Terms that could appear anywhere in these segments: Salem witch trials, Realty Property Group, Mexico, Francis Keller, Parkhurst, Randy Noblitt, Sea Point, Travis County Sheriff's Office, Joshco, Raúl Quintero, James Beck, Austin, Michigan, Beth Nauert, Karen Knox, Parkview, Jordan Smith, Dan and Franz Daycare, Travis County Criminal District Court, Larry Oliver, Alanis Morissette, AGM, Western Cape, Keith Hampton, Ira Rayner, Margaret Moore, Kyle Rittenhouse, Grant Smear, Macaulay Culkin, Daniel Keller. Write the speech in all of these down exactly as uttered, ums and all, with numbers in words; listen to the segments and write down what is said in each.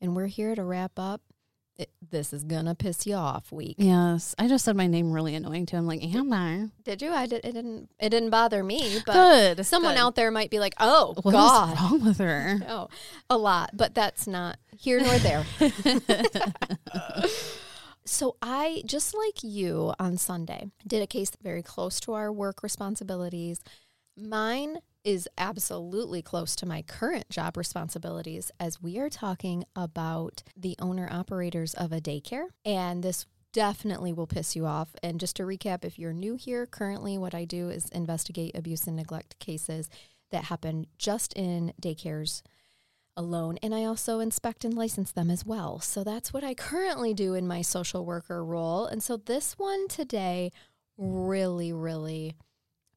And we're here to wrap up it, This Is Gonna Piss You Off week. Yes. I just said my name really annoying to him. Like, am I? Did you? I did, it didn't It didn't bother me. But good, someone good. out there might be like, oh, what God. What is wrong with her? Oh, a lot. But that's not here nor there. So I, just like you on Sunday, did a case very close to our work responsibilities. Mine is absolutely close to my current job responsibilities, as we are talking about the owner-operators of a daycare, and this definitely will piss you off. And just to recap, if you're new here, currently what I do is investigate abuse and neglect cases that happen just in daycares alone, and I also inspect and license them as well. So that's what I currently do in my social worker role, and so this one today really, really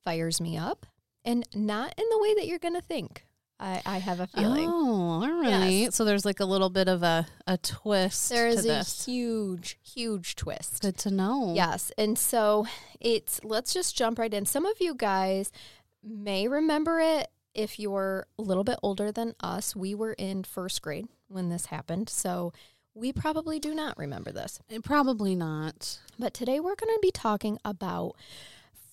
fires me up. And not in the way that you're going to think, I, I have a feeling. Oh, all right. Yes. So there's like a little bit of a, a twist to this. There is a huge, huge twist. Good to know. Yes. And so it's, let's just jump right in. Some of you guys may remember it if you're a little bit older than us. We were in first grade when this happened, so we probably do not remember this. Probably not. But today we're going to be talking about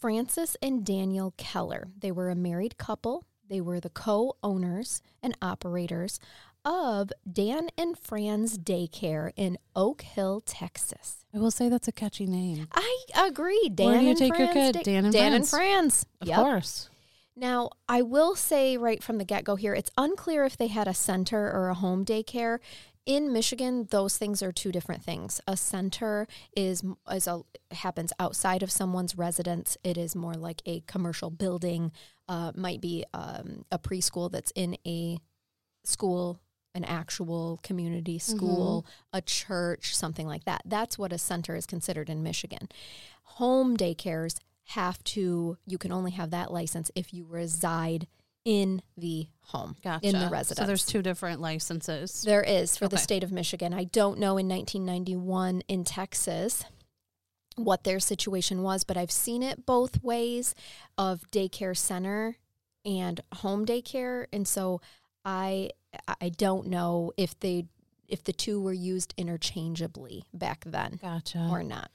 Francis and Daniel Keller. They were a married couple. They were the co-owners and operators of Dan and Franz Daycare in Oak Hill, Texas. I will say that's a catchy name. I agree. Dan Where do you and take Franz your kid? Da- Dan and Dan Franz. Dan and Franz. Of yep. course. Now, I will say right from the get-go here, it's unclear if they had a center or a home daycare. In Michigan, those things are two different things. A center is, is a, happens outside of someone's residence. It is more like a commercial building, uh, might be um, a preschool that's in a school, an actual community school, mm-hmm. a church, something like that. That's what a center is considered in Michigan. Home daycares have to, you can only have that license if you reside in the home, gotcha. in the residence. So there's two different licenses. There is for okay. the state of Michigan. I don't know in nineteen ninety-one in Texas what their situation was, but I've seen it both ways of daycare center and home daycare, and so I I don't know if they if the two were used interchangeably back then, gotcha. or not.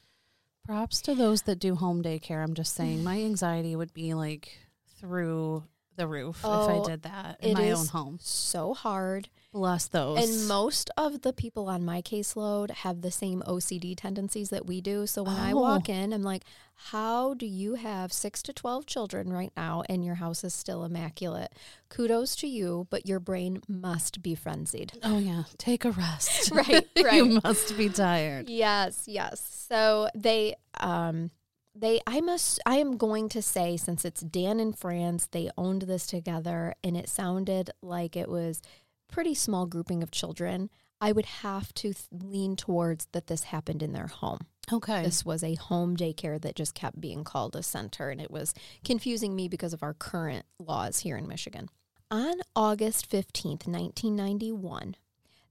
Props to those that do home daycare. I'm just saying, my anxiety would be like through the roof oh, if I did that in my own home. So hard. Bless those. And most of the people on my caseload have the same O C D tendencies that we do. So when oh. I walk in, I'm like, how do you have six to twelve children right now and your house is still immaculate? Kudos to you, but your brain must be frenzied. Oh, yeah. Take a rest. Right, right. You must be tired. Yes, yes. So they... um They, I must, I am going to say, since it's Dan and Franz, they owned this together, and it sounded like it was pretty small grouping of children. I would have to th- lean towards that this happened in their home. Okay. This was a home daycare that just kept being called a center, and it was confusing me because of our current laws here in Michigan. On August fifteenth, nineteen ninety-one,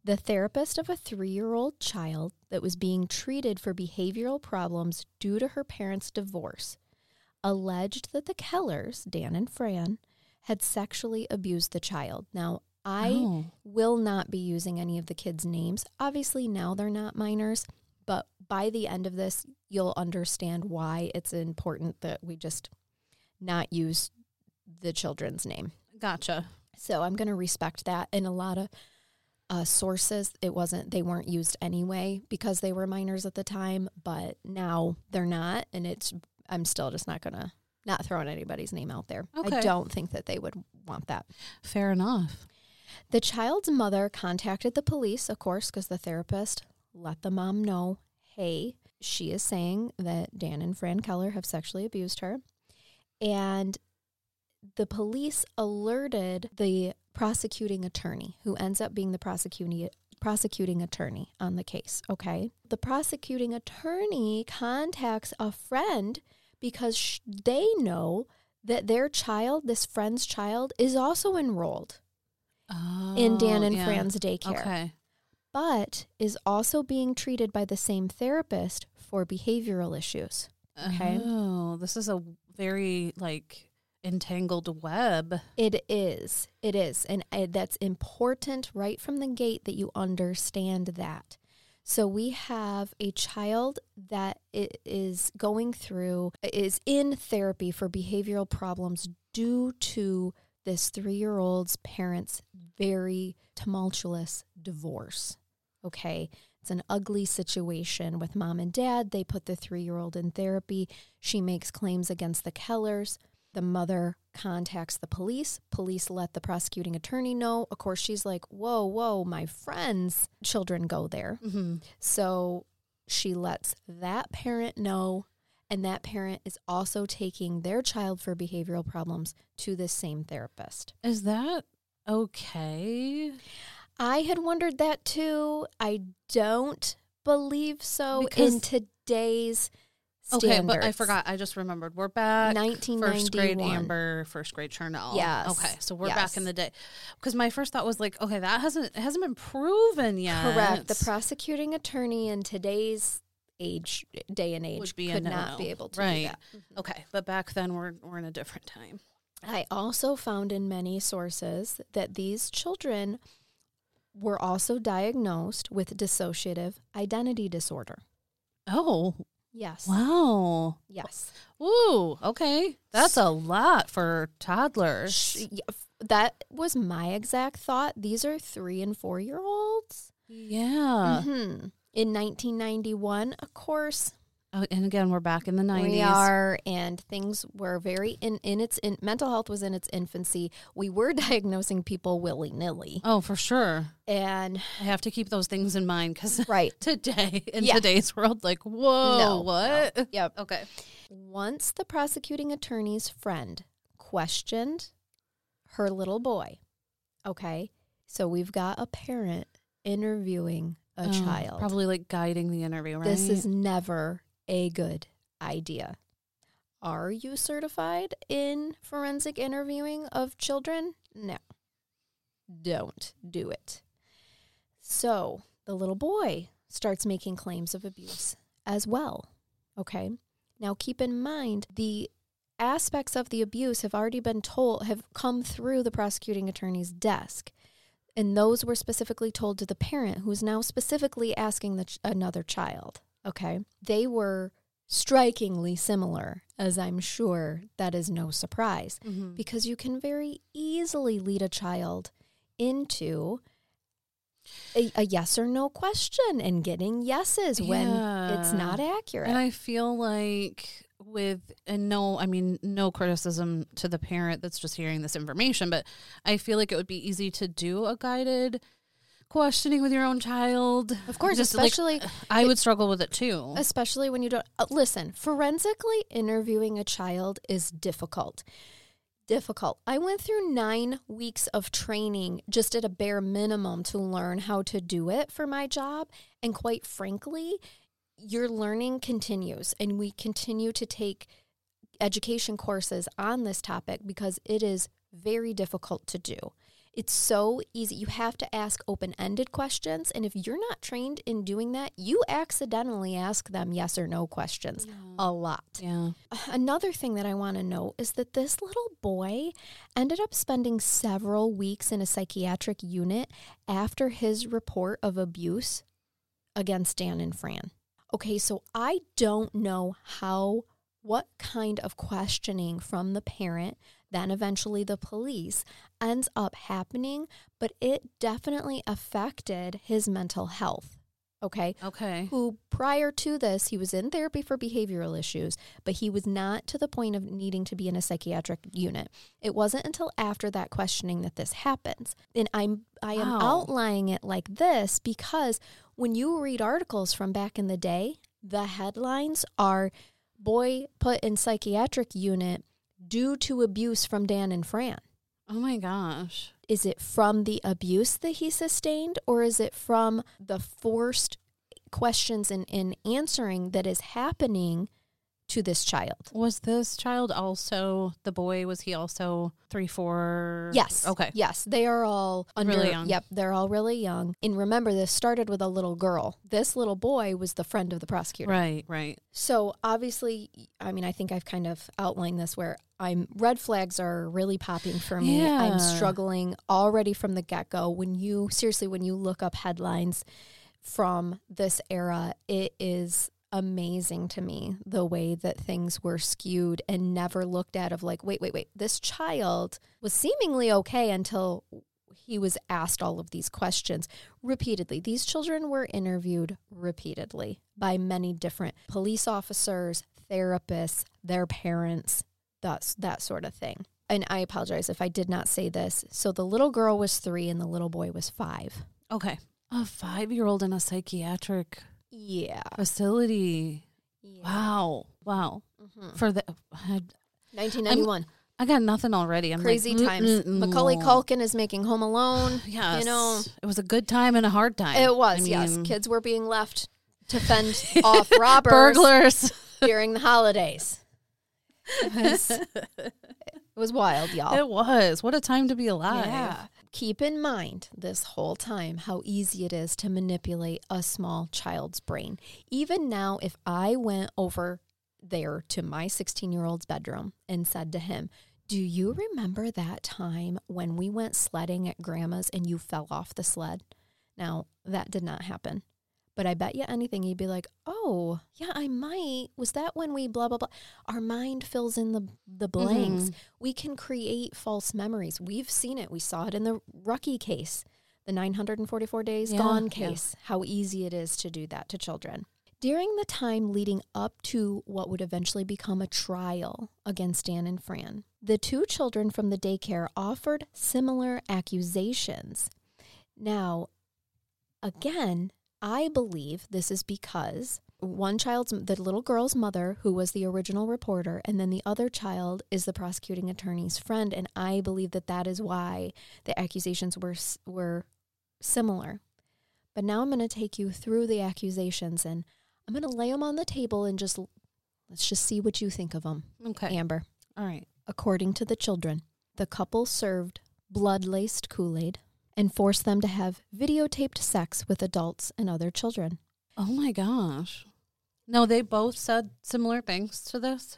the therapist of a three-year-old child that was being treated for behavioral problems due to her parents' divorce alleged that the Kellers, Dan and Fran, had sexually abused the child. Now, I oh. will not be using any of the kids' names. Obviously, now they're not minors, but by the end of this, you'll understand why it's important that we just not use the children's name. Gotcha. So I'm going to respect that. In a lot of Uh, sources, it wasn't, they weren't used anyway because they were minors at the time, but now they're not, and it's, I'm still just not gonna, not throwing anybody's name out there. Okay. I don't think that they would want that. Fair enough. The child's mother contacted the police, of course, because the therapist let the mom know, hey, she is saying that Dan and Fran Keller have sexually abused her, and the police alerted the prosecuting attorney, who ends up being the prosecuting prosecuting attorney on the case, okay? The prosecuting attorney contacts a friend because sh- they know that their child, this friend's child, is also enrolled oh, in Dan and yeah. Franz Daycare. Okay. But is also being treated by the same therapist for behavioral issues, okay? Oh, this is a very, like... entangled web. It is. It is. And I, that's important right from the gate that you understand that. So we have a child that is going through, is in therapy for behavioral problems due to this three-year-old's parents' very tumultuous divorce. Okay. It's an ugly situation with mom and dad. They put the three-year-old in therapy. She makes claims against the Kellers. The mother contacts the police. Police let the prosecuting attorney know. Of course, she's like, whoa, whoa, my friend's children go there. Mm-hmm. So she lets that parent know, and that parent is also taking their child for behavioral problems to this same therapist. Is that okay? I had wondered that too. I don't believe so because in today's standards. Okay, but I forgot. I just remembered. We're back. nineteen ninety-one. First grade Amber, first grade Chernell. Yes. Okay, so we're yes. back in the day. Because my first thought was like, okay, that hasn't it hasn't been proven yet. Correct. The prosecuting attorney in today's age, day and age, would be could not no. be able to right. do that. Mm-hmm. Okay, but back then we're we're in a different time. I also found in many sources that these children were also diagnosed with dissociative identity disorder. Oh, yes. Wow. Yes. Ooh, okay. That's a lot for toddlers. That was my exact thought. These are three and four-year-olds. Yeah. Mm-hmm. In nineteen ninety-one, of course. Oh, and again, we're back in the nineties. We are, and things were very, in, in its, in, mental health was in its infancy. We were diagnosing people willy-nilly. Oh, for sure. And I have to keep those things in mind because right. today, in yeah. today's world, like, whoa, no, what? No. Yep. Okay. Once the prosecuting attorney's friend questioned her little boy, okay, so we've got a parent interviewing a oh, child. Probably like guiding the interview, right? This is never a good idea. Are you certified in forensic interviewing of children? No. Don't do it. So the little boy starts making claims of abuse as well. Okay. Now keep in mind the aspects of the abuse have already been told, have come through the prosecuting attorney's desk. And those were specifically told to the parent who is now specifically asking the ch- another child. Okay, they were strikingly similar, as I'm sure that is no surprise, mm-hmm. because you can very easily lead a child into a, a yes or no question and getting yeses yeah. when it's not accurate. And I feel like with, and no, I mean, no criticism to the parent that's just hearing this information, but I feel like it would be easy to do a guided questioning with your own child. Of course, just especially... Like, I would struggle with it, too. Especially when you don't... Uh, listen, forensically interviewing a child is difficult. Difficult. I went through nine weeks of training just at a bare minimum to learn how to do it for my job. And quite frankly, your learning continues. And we continue to take education courses on this topic because it is very difficult to do. It's so easy. You have to ask open-ended questions, and if you're not trained in doing that, you accidentally ask them yes or no questions yeah. a lot. Yeah. Another thing that I want to note is that this little boy ended up spending several weeks in a psychiatric unit after his report of abuse against Dan and Fran. Okay, so I don't know how, what kind of questioning from the parent, then eventually the police, ends up happening, but it definitely affected his mental health, okay? Okay. Who, prior to this, he was in therapy for behavioral issues, but he was not to the point of needing to be in a psychiatric unit. It wasn't until after that questioning that this happens. And I'm, I am wow. outlining it like this because when you read articles from back in the day, the headlines are, boy put in psychiatric unit due to abuse from Dan and Fran. Oh my gosh. Is it from the abuse that he sustained, or is it from the forced questions and, and answering that is happening to this child? Was this child also, the boy, was he also three, four? Yes. Okay. Yes. They are all under, really young. Yep. They're all really young. And remember, this started with a little girl. This little boy was the friend of the prosecutor. Right, right. So obviously, I mean, I think I've kind of outlined this where I'm red flags are really popping for me. Yeah. I'm struggling already from the get-go. When you, seriously, when you look up headlines from this era, it is amazing to me the way that things were skewed and never looked at of like, wait, wait, wait, this child was seemingly okay until he was asked all of these questions repeatedly. These children were interviewed repeatedly by many different police officers, therapists, their parents, that, that sort of thing. And I apologize if I did not say this. So the little girl was three and the little boy was five. Okay. A five-year-old in a psychiatric yeah facility. Yeah. Wow. Wow. Mm-hmm. For the I, nineteen ninety-one. I'm, I got nothing already. I'm Crazy like, times. Mm-mm-mm. Macaulay Culkin is making Home Alone. Yes. You know. It was a good time and a hard time. It was, I mean, yes. Kids were being left to fend off robbers. Burglars. During the holidays. It was, it was wild, y'all. It was. What a time to be alive. Yeah. Keep in mind this whole time how easy it is to manipulate a small child's brain. Even now, if I went over there to my sixteen-year-old's bedroom and said to him, do you remember that time when we went sledding at Grandma's and you fell off the sled? Now, that did not happen. But I bet you anything, he'd be like, oh, yeah, I might. Was that when we blah, blah, blah? Our mind fills in the, the blanks. Mm-hmm. We can create false memories. We've seen it. We saw it in the Rucky case, the nine hundred forty-four days yeah, gone case, yeah. How easy it is to do that to children. During the time leading up to what would eventually become a trial against Dan and Fran, the two children from the daycare offered similar accusations. Now, again, I believe this is because one child's, the little girl's mother, who was the original reporter, and then the other child is the prosecuting attorney's friend, and I believe that that is why the accusations were were similar. But now I'm going to take you through the accusations, and I'm going to lay them on the table and just let's just see what you think of them. Okay, Amber. All right. According to the children, the couple served blood-laced Kool-Aid and forced them to have videotaped sex with adults and other children. Oh, my gosh. No, they both said similar things to this?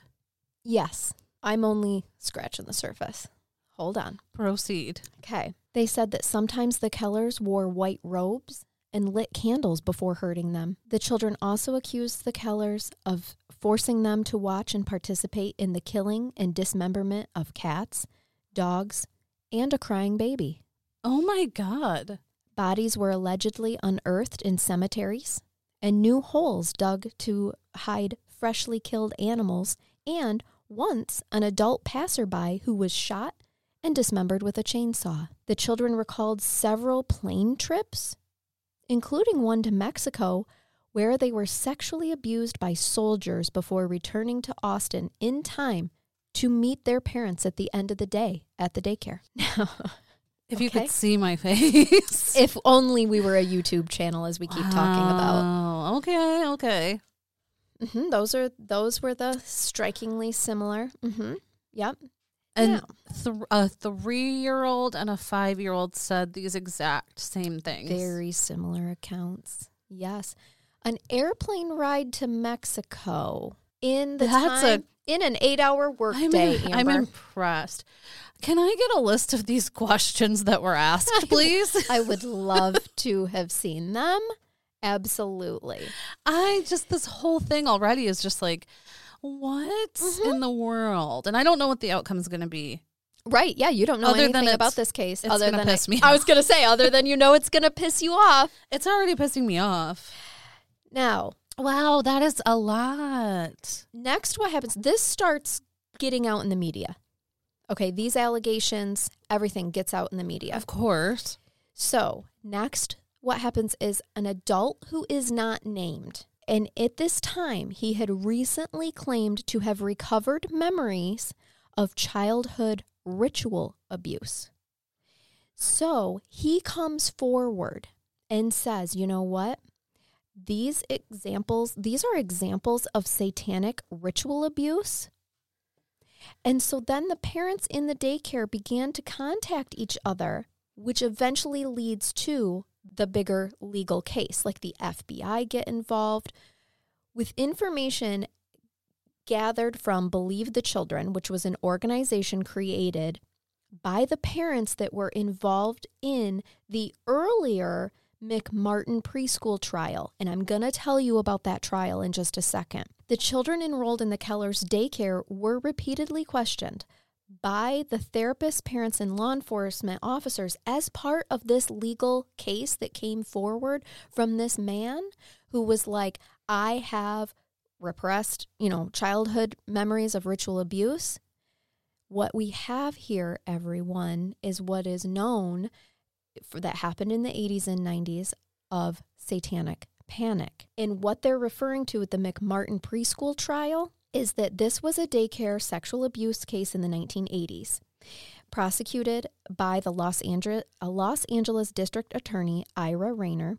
Yes. I'm only scratching the surface. Hold on. Proceed. Okay. They said that sometimes the Kellers wore white robes and lit candles before hurting them. The children also accused the Kellers of forcing them to watch and participate in the killing and dismemberment of cats, dogs, and a crying baby. Oh, my God. Bodies were allegedly unearthed in cemeteries and new holes dug to hide freshly killed animals and, once, an adult passerby who was shot and dismembered with a chainsaw. The children recalled several plane trips, including one to Mexico, where they were sexually abused by soldiers before returning to Austin in time to meet their parents at the end of the day at the daycare. Now... If you okay. could see my face. If only we were a YouTube channel, as we keep wow. talking about. Okay, okay. Mm-hmm. Those are those were the strikingly similar. Mm-hmm. Yep. And yeah. th- a three-year-old and a five-year-old said these exact same things. Very similar accounts. Yes. An airplane ride to Mexico in the That's time. A- In an eight-hour workday, I'm, I'm impressed. Can I get a list of these questions that were asked, please? I would love to have seen them. Absolutely. I just, this whole thing already is just like, what mm-hmm. in the world? And I don't know what the outcome is going to be. Right, yeah, you don't know other anything about this case. It's going to piss I, me off. I was going to say, other than you know it's going to piss you off. It's already pissing me off. Now... Wow, that is a lot. Next, what happens? This starts getting out in the media. Okay, these allegations, everything gets out in the media. Of course. So, next, what happens is an adult who is not named. And at this time, he had recently claimed to have recovered memories of childhood ritual abuse. So he comes forward and says, you know what? These examples, these are examples of satanic ritual abuse. And so then the parents in the daycare began to contact each other, which eventually leads to the bigger legal case, like the F B I get involved. With information gathered from Believe the Children, which was an organization created by the parents that were involved in the earlier McMartin preschool trial, and I'm going to tell you about that trial in just a second. The children enrolled in the Keller's daycare were repeatedly questioned by the therapists, parents, and law enforcement officers as part of this legal case that came forward from this man who was like, I have repressed, you know, childhood memories of ritual abuse. What we have here, everyone, is what is known for, that happened in the eighties and nineties of satanic panic. And what they're referring to at the McMartin preschool trial is that this was a daycare sexual abuse case in the nineteen eighties, prosecuted by the Los Angeles, a Los Angeles District Attorney, Ira Rayner,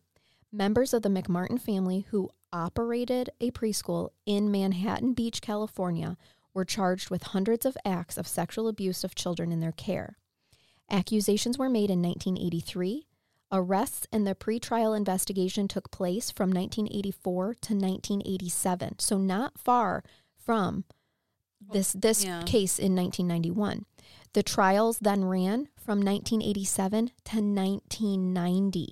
members of the McMartin family who operated a preschool in Manhattan Beach, California, were charged with hundreds of acts of sexual abuse of children in their care. Accusations were made in nineteen eighty-three. Arrests and the pretrial investigation took place from nineteen eighty-four to nineteen eighty-seven, so not far from this this yeah. case in nineteen ninety-one. The trials then ran from nineteen eighty-seven to nineteen ninety.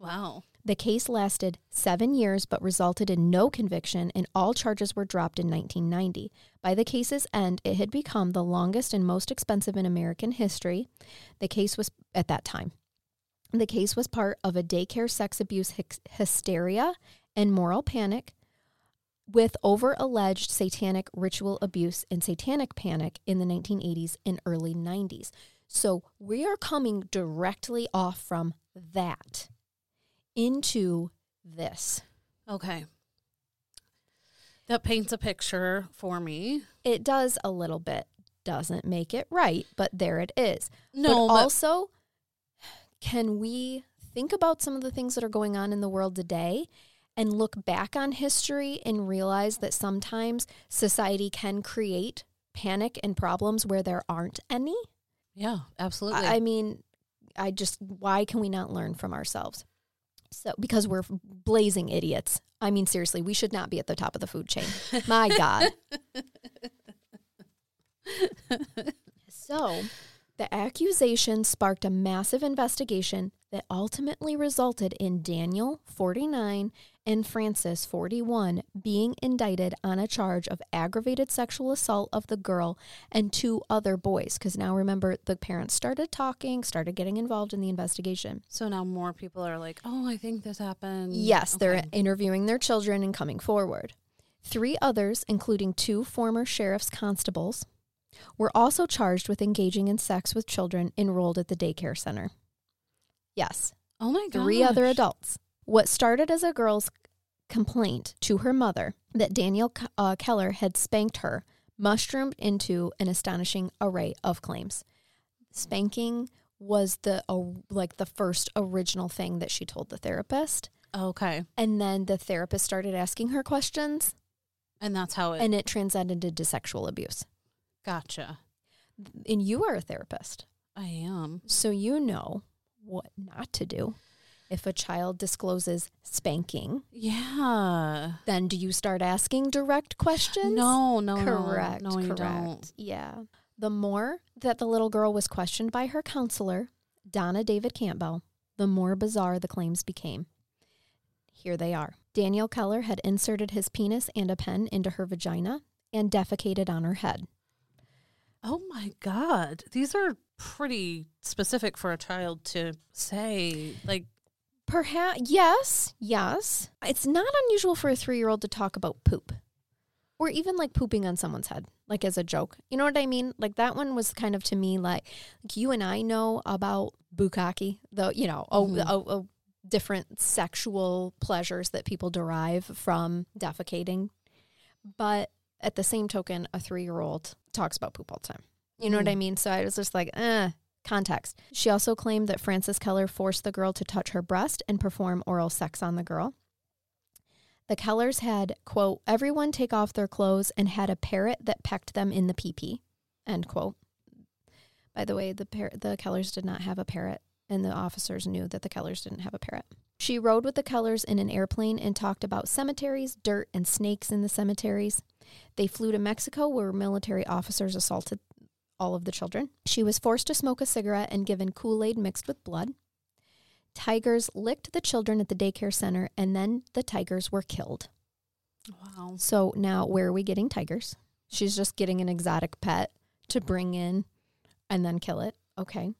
Wow. The case lasted seven years but resulted in no conviction, and all charges were dropped in nineteen ninety. By the case's end, it had become the longest and most expensive in American history. The case was, at that time, the case was part of a daycare sex abuse hy- hysteria and moral panic with over alleged satanic ritual abuse and satanic panic in the nineteen eighties and early nineties. So we are coming directly off from that into this. Okay. That paints a picture for me. It does a little bit. Doesn't make it right, but there it is. No, but also... But- Can we think about some of the things that are going on in the world today and look back on history and realize that sometimes society can create panic and problems where there aren't any? Yeah, absolutely. I, I mean, I just, why can we not learn from ourselves? So, because we're blazing idiots. I mean, seriously, we should not be at the top of the food chain. My God. So... The accusation sparked a massive investigation that ultimately resulted in Daniel, forty-nine, and Francis, forty-one, being indicted on a charge of aggravated sexual assault of the girl and two other boys. Because now, remember, the parents started talking, started getting involved in the investigation. So now more people are like, oh, I think this happened. Yes, okay. They're interviewing their children and coming forward. Three others, including two former sheriff's constables, were also charged with engaging in sex with children enrolled at the daycare center. Yes. Oh, my God. Three other adults. What started as a girl's complaint to her mother that Daniel uh, Keller had spanked her mushroomed into an astonishing array of claims. Spanking was the uh, like the first original thing that she told the therapist. Okay. And then the therapist started asking her questions. And that's how it... And it transcended into sexual abuse. Gotcha. And you are a therapist. I am. So you know what not to do. If a child discloses spanking. Yeah. Then do you start asking direct questions? No, no, correct, no. No, correct. You don't. Yeah. The more that the little girl was questioned by her counselor, Donna David Campbell, the more bizarre the claims became. Here they are. Daniel Keller had inserted his penis and a pen into her vagina and defecated on her head. Oh, my God. These are pretty specific for a child to say. Like, perhaps, yes, yes. It's not unusual for a three-year-old to talk about poop or even, like, pooping on someone's head, like, as a joke. You know what I mean? Like, that one was kind of, to me, like, like you and I know about bukkake, though, you know, mm-hmm. a, a, a different sexual pleasures that people derive from defecating. But at the same token, a three-year-old talks about poop all the time. You know mm. what I mean? So I was just like, eh, context. She also claimed that Francis Keller forced the girl to touch her breast and perform oral sex on the girl. The Kellers had, quote, everyone take off their clothes and had a parrot that pecked them in the pee-pee, end quote. By the way, the par- the Kellers did not have a parrot, and the officers knew that the Kellers didn't have a parrot. She rode with the Kellers in an airplane and talked about cemeteries, dirt, and snakes in the cemeteries. They flew to Mexico, where military officers assaulted all of the children. She was forced to smoke a cigarette and given Kool-Aid mixed with blood. Tigers licked the children at the daycare center, and then the tigers were killed. Wow. So now, where are we getting tigers? She's just getting an exotic pet to bring in and then kill it. Okay.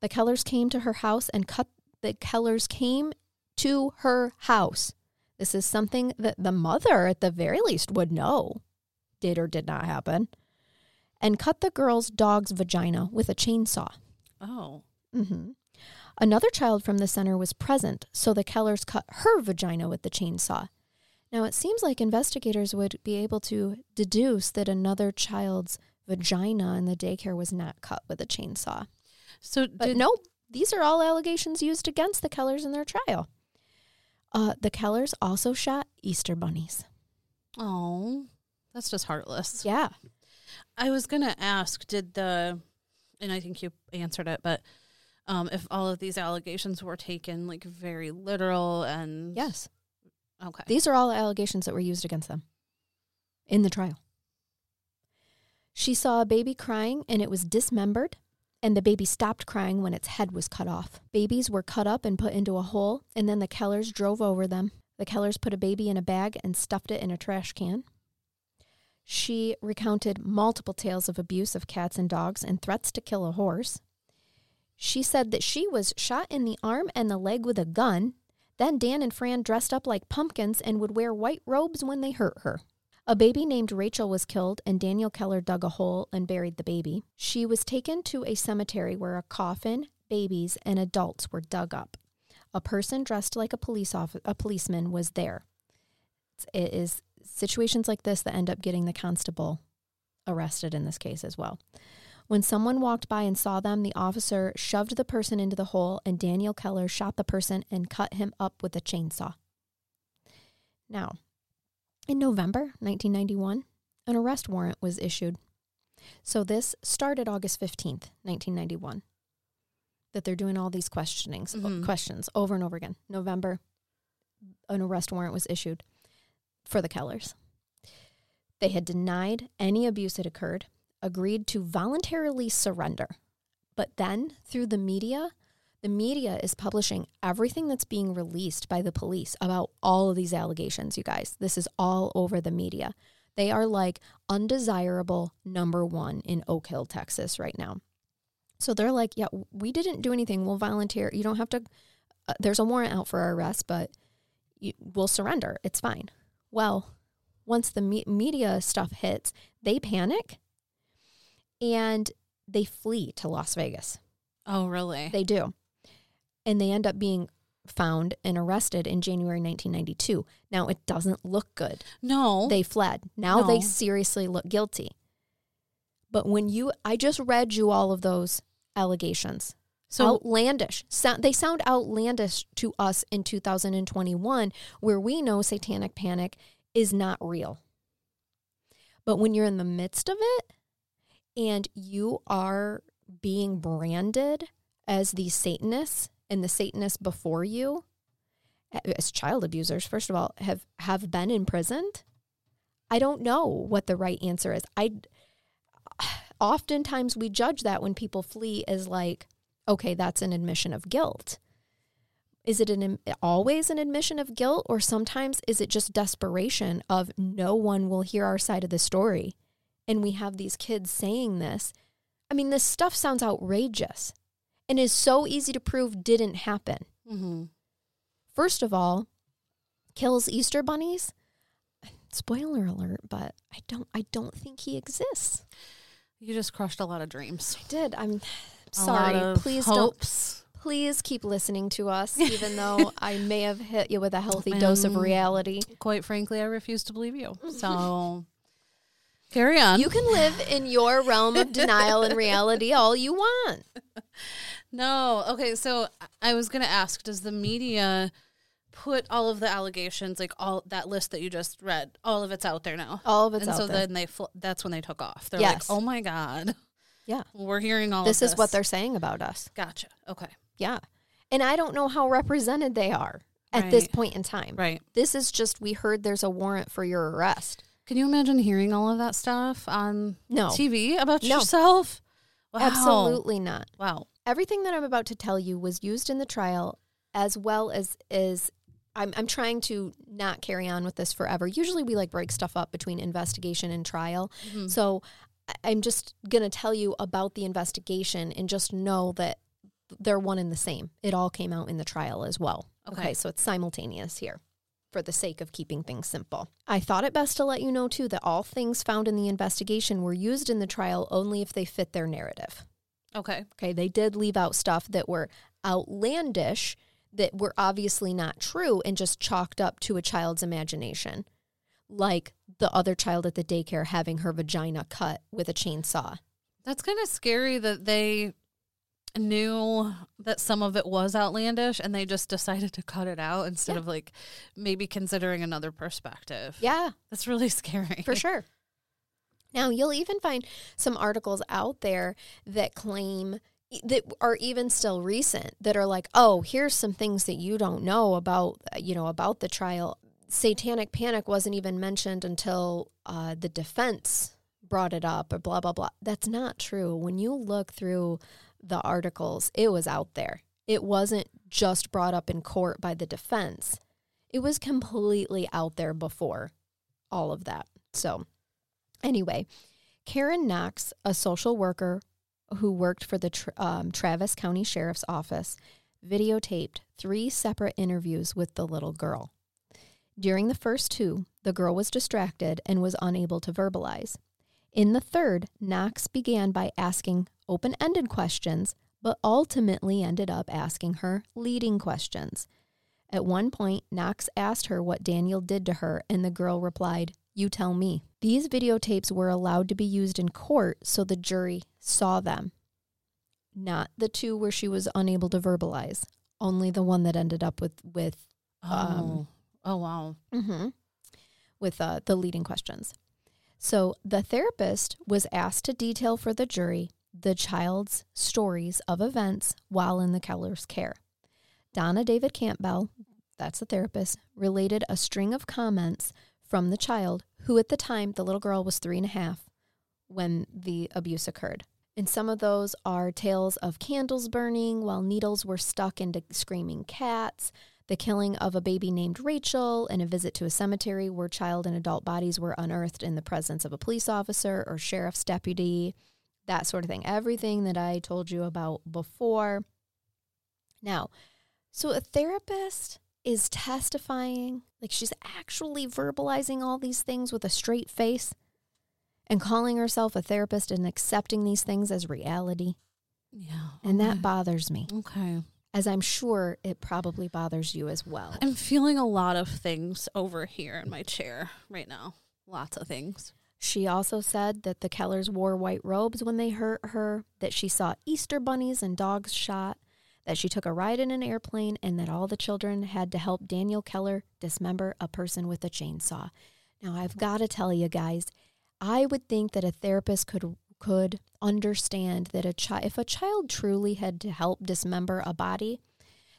The Kellers came to her house and cut... The Kellers came to her house. This is something that the mother, at the very least, would know did or did not happen. And cut the girl's dog's vagina with a chainsaw. Oh. Mm-hmm. Another child from the center was present, so the Kellers cut her vagina with the chainsaw. Now, it seems like investigators would be able to deduce that another child's vagina in the daycare was not cut with a chainsaw. So, but did, nope, these are all allegations used against the Kellers in their trial. Uh, the Kellers also shot Easter bunnies. Oh, that's just heartless. Yeah. I was going to ask, did the, and I think you answered it, but... Um, if all of these allegations were taken, like, very literal and... Yes. Okay. These are all allegations that were used against them in the trial. She saw a baby crying, and it was dismembered, and the baby stopped crying when its head was cut off. Babies were cut up and put into a hole, and then the Kellers drove over them. The Kellers put a baby in a bag and stuffed it in a trash can. She recounted multiple tales of abuse of cats and dogs and threats to kill a horse. She said that she was shot in the arm and the leg with a gun. Then Dan and Fran dressed up like pumpkins and would wear white robes when they hurt her. A baby named Rachel was killed, and Daniel Keller dug a hole and buried the baby. She was taken to a cemetery where a coffin, babies, and adults were dug up. A person dressed like a police off- a policeman was there. It is situations like this that end up getting the constable arrested in this case as well. When someone walked by and saw them, the officer shoved the person into the hole, and Daniel Keller shot the person and cut him up with a chainsaw. Now, in November nineteen ninety-one, an arrest warrant was issued. So this started August fifteenth, nineteen ninety-one, that they're doing all these questionings, mm-hmm. questions over and over again. November, an arrest warrant was issued for the Kellers. They had denied any abuse had occurred, agreed to voluntarily surrender. But then, through the media, the media is publishing everything that's being released by the police about all of these allegations, you guys. This is all over the media. They are like undesirable number one in Oak Hill, Texas right now. So they're like, yeah, we didn't do anything. We'll volunteer. You don't have to. Uh, there's a warrant out for our arrest, but you, we'll surrender. It's fine. Well, once the me- media stuff hits, they panic. And they flee to Las Vegas. Oh, really? They do. And they end up being found and arrested in January nineteen ninety-two. Now, it doesn't look good. No. They fled. Now no. They seriously look guilty. But when you, I just read you all of those allegations. So outlandish. So, they sound outlandish to us in two thousand twenty-one, where we know satanic panic is not real. But when you're in the midst of it, and you are being branded as the Satanists, and the Satanists before you, as child abusers, first of all, have, have been imprisoned. I don't know what the right answer is. I, oftentimes we judge that when people flee as like, okay, that's an admission of guilt. Is it an always an admission of guilt, or sometimes is it just desperation of no one will hear our side of the story? And we have these kids saying this. I mean, this stuff sounds outrageous and is so easy to prove didn't happen. Mm-hmm. First of all, kills Easter bunnies. Spoiler alert, but I don't I don't think he exists. You just crushed a lot of dreams. I did. I'm sorry. A lot of please hopes. Don't please keep listening to us, even though I may have hit you with a healthy dose um, of reality. Quite frankly, I refuse to believe you. So Carry on. You can live in your realm of denial and reality all you want. No. Okay, so I was going to ask, does the media put all of the allegations, like all that list that you just read, all of it's out there now? All of it's and out so there. And so then they fl- that's when they took off. They're yes. like, oh, my God. Yeah. We're hearing all this of this. This is what they're saying about us. Gotcha. Okay. Yeah. And I don't know how represented they are at right. this point in time. Right. This is just, we heard there's a warrant for your arrest. Can you imagine hearing all of that stuff on no. T V about no. yourself? Wow. Absolutely not. Wow. Everything that I'm about to tell you was used in the trial, as well as is, I'm, I'm trying to not carry on with this forever. Usually we like break stuff up between investigation and trial. Mm-hmm. So I'm just going to tell you about the investigation and just know that they're one and the same. It all came out in the trial as well. Okay. Okay, so it's simultaneous here for the sake of keeping things simple. I thought it best to let you know, too, that all things found in the investigation were used in the trial only if they fit their narrative. Okay. Okay, they did leave out stuff that were outlandish, that were obviously not true and just chalked up to a child's imagination, like the other child at the daycare having her vagina cut with a chainsaw. That's kind of scary that they knew that some of it was outlandish and they just decided to cut it out instead yeah. of like maybe considering another perspective. Yeah. That's really scary. For sure. Now, you'll even find some articles out there that claim that are even still recent that are like, oh, here's some things that you don't know about, you know, about the trial. Satanic panic wasn't even mentioned until uh, the defense brought it up or blah, blah, blah. That's not true. When you look through the articles, it was out there. It wasn't just brought up in court by the defense. It was completely out there before all of that. So anyway, Karen Knox, a social worker who worked for the tra- um, Travis County Sheriff's Office, videotaped three separate interviews with the little girl. During the first two, the girl was distracted and was unable to verbalize. In the third, Knox began by asking open-ended questions, but ultimately ended up asking her leading questions. At one point, Knox asked her what Daniel did to her, and the girl replied, "You tell me." These videotapes were allowed to be used in court, so the jury saw them. Not the two where she was unable to verbalize, only the one that ended up with... with um, oh. oh, wow. Mm-hmm, with uh, the leading questions. So the therapist was asked to detail for the jury the child's stories of events while in the Keller's care. Donna David Campbell, that's the therapist, related a string of comments from the child, who at the time, the little girl was three and a half when the abuse occurred. And some of those are tales of candles burning while needles were stuck into screaming cats, the killing of a baby named Rachel, and a visit to a cemetery where child and adult bodies were unearthed in the presence of a police officer or sheriff's deputy, that sort of thing. Everything that I told you about before. Now, so a therapist is testifying, like she's actually verbalizing all these things with a straight face and calling herself a therapist and accepting these things as reality. Yeah. And okay. that bothers me. Okay. As I'm sure it probably bothers you as well. I'm feeling a lot of things over here in my chair right now. Lots of things. She also said that the Kellers wore white robes when they hurt her, that she saw Easter bunnies and dogs shot, that she took a ride in an airplane, and that all the children had to help Daniel Keller dismember a person with a chainsaw. Now, I've got to tell you guys, I would think that a therapist could could understand that a chi- if a child truly had to help dismember a body,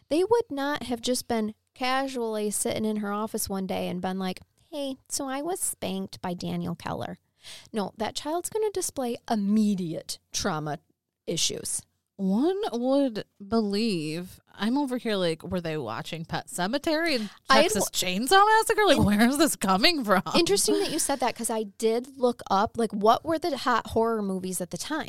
they would not have just been casually sitting in her office one day and been like, hey, so I was spanked by Daniel Keller. No, that child's going to display immediate trauma issues. One would believe. I'm over here like, were they watching Pet Sematary and Texas Chainsaw Massacre? Like, where is this coming from? Interesting that you said that, because I did look up, like, what were the hot horror movies at the time?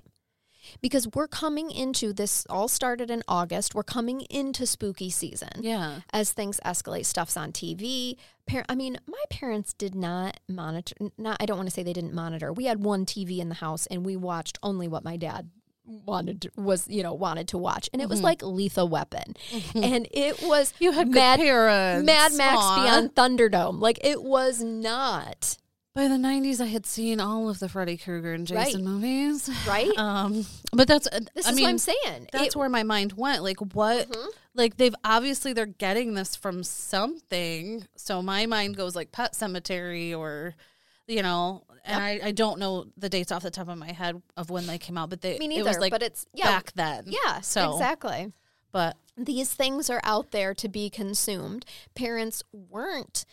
Because we're coming into this, all started in August. We're coming into spooky season. Yeah. As things escalate, stuff's on T V. Par- I mean, my parents did not monitor. Not, I don't want to say they didn't monitor. We had one T V in the house, and we watched only what my dad wanted to, was, you know, wanted to watch. And it mm-hmm. was like Lethal Weapon. Mm-hmm. And it was you had Mad, Mad Max Aww. Beyond Thunderdome. Like, it was not By the nineties, I had seen all of the Freddy Krueger and Jason right. movies. Right. Um, but that's, uh, this I is mean, what I'm saying. That's it, where my mind went. Like, what, mm-hmm. like, they've obviously, they're getting this from something. So my mind goes, like, Pet Cemetery or, you know, and yep. I, I don't know the dates off the top of my head of when they came out, but they, Me neither, it was, like, but it's, yeah, back then. Yeah, so, exactly. But these things are out there to be consumed. Parents weren't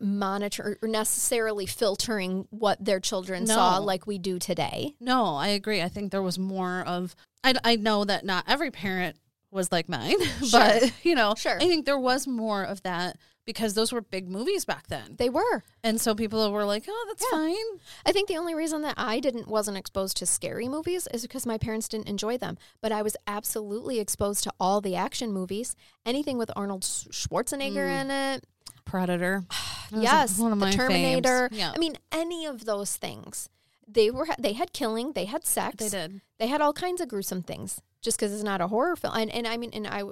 monitor or necessarily filtering what their children no. saw like we do today. No, I agree. I think there was more of, I, I know that not every parent was like mine, sure. but, you know, sure. I think there was more of that because those were big movies back then. They were. And so people were like, oh, that's yeah. fine. I think the only reason that I didn't wasn't exposed to scary movies is because my parents didn't enjoy them. But I was absolutely exposed to all the action movies, anything with Arnold Schwarzenegger mm. in it. Predator. Yes, one of my the Terminator. Yeah. I mean, any of those things. They were they had killing, they had sex. They did. They had all kinds of gruesome things just because it's not a horror film. And and I mean and I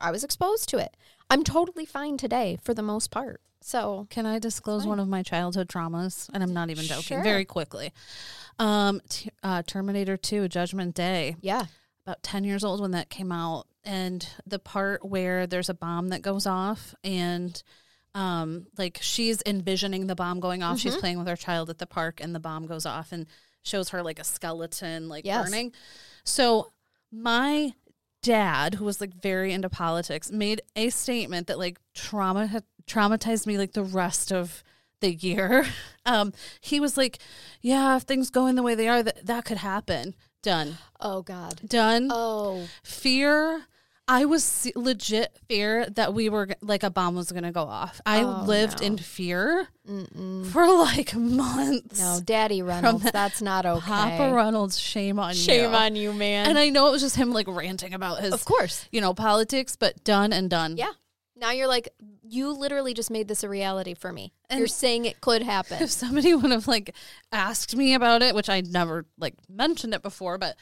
I was exposed to it. I'm totally fine today for the most part. So, can I disclose one of my childhood traumas? And I'm not even joking. Sure. Very quickly. Um t- uh, Terminator two, Judgment Day. Yeah. About ten years old when that came out, and the part where there's a bomb that goes off and Um, like she's envisioning the bomb going off. Mm-hmm. She's playing with her child at the park and the bomb goes off and shows her like a skeleton, like yes. burning. So my dad, who was like very into politics, made a statement that like trauma traumatized me like the rest of the year. Um, he was like, yeah, if things go in the way they are, that, that could happen. Done. Oh God. Done. Oh. Fear. I was legit fear that we were, like, a bomb was going to go off. I oh, lived no. in fear Mm-mm. for, like, months. No, Daddy Reynolds, that. that's not okay. Papa Reynolds, shame on shame you. Shame on you, man. And I know it was just him, like, ranting about his, of course, you know, politics, but done and done. Yeah. Now you're like, you literally just made this a reality for me. And you're saying it could happen. If somebody would have, like, asked me about it, which I never, like, mentioned it before, but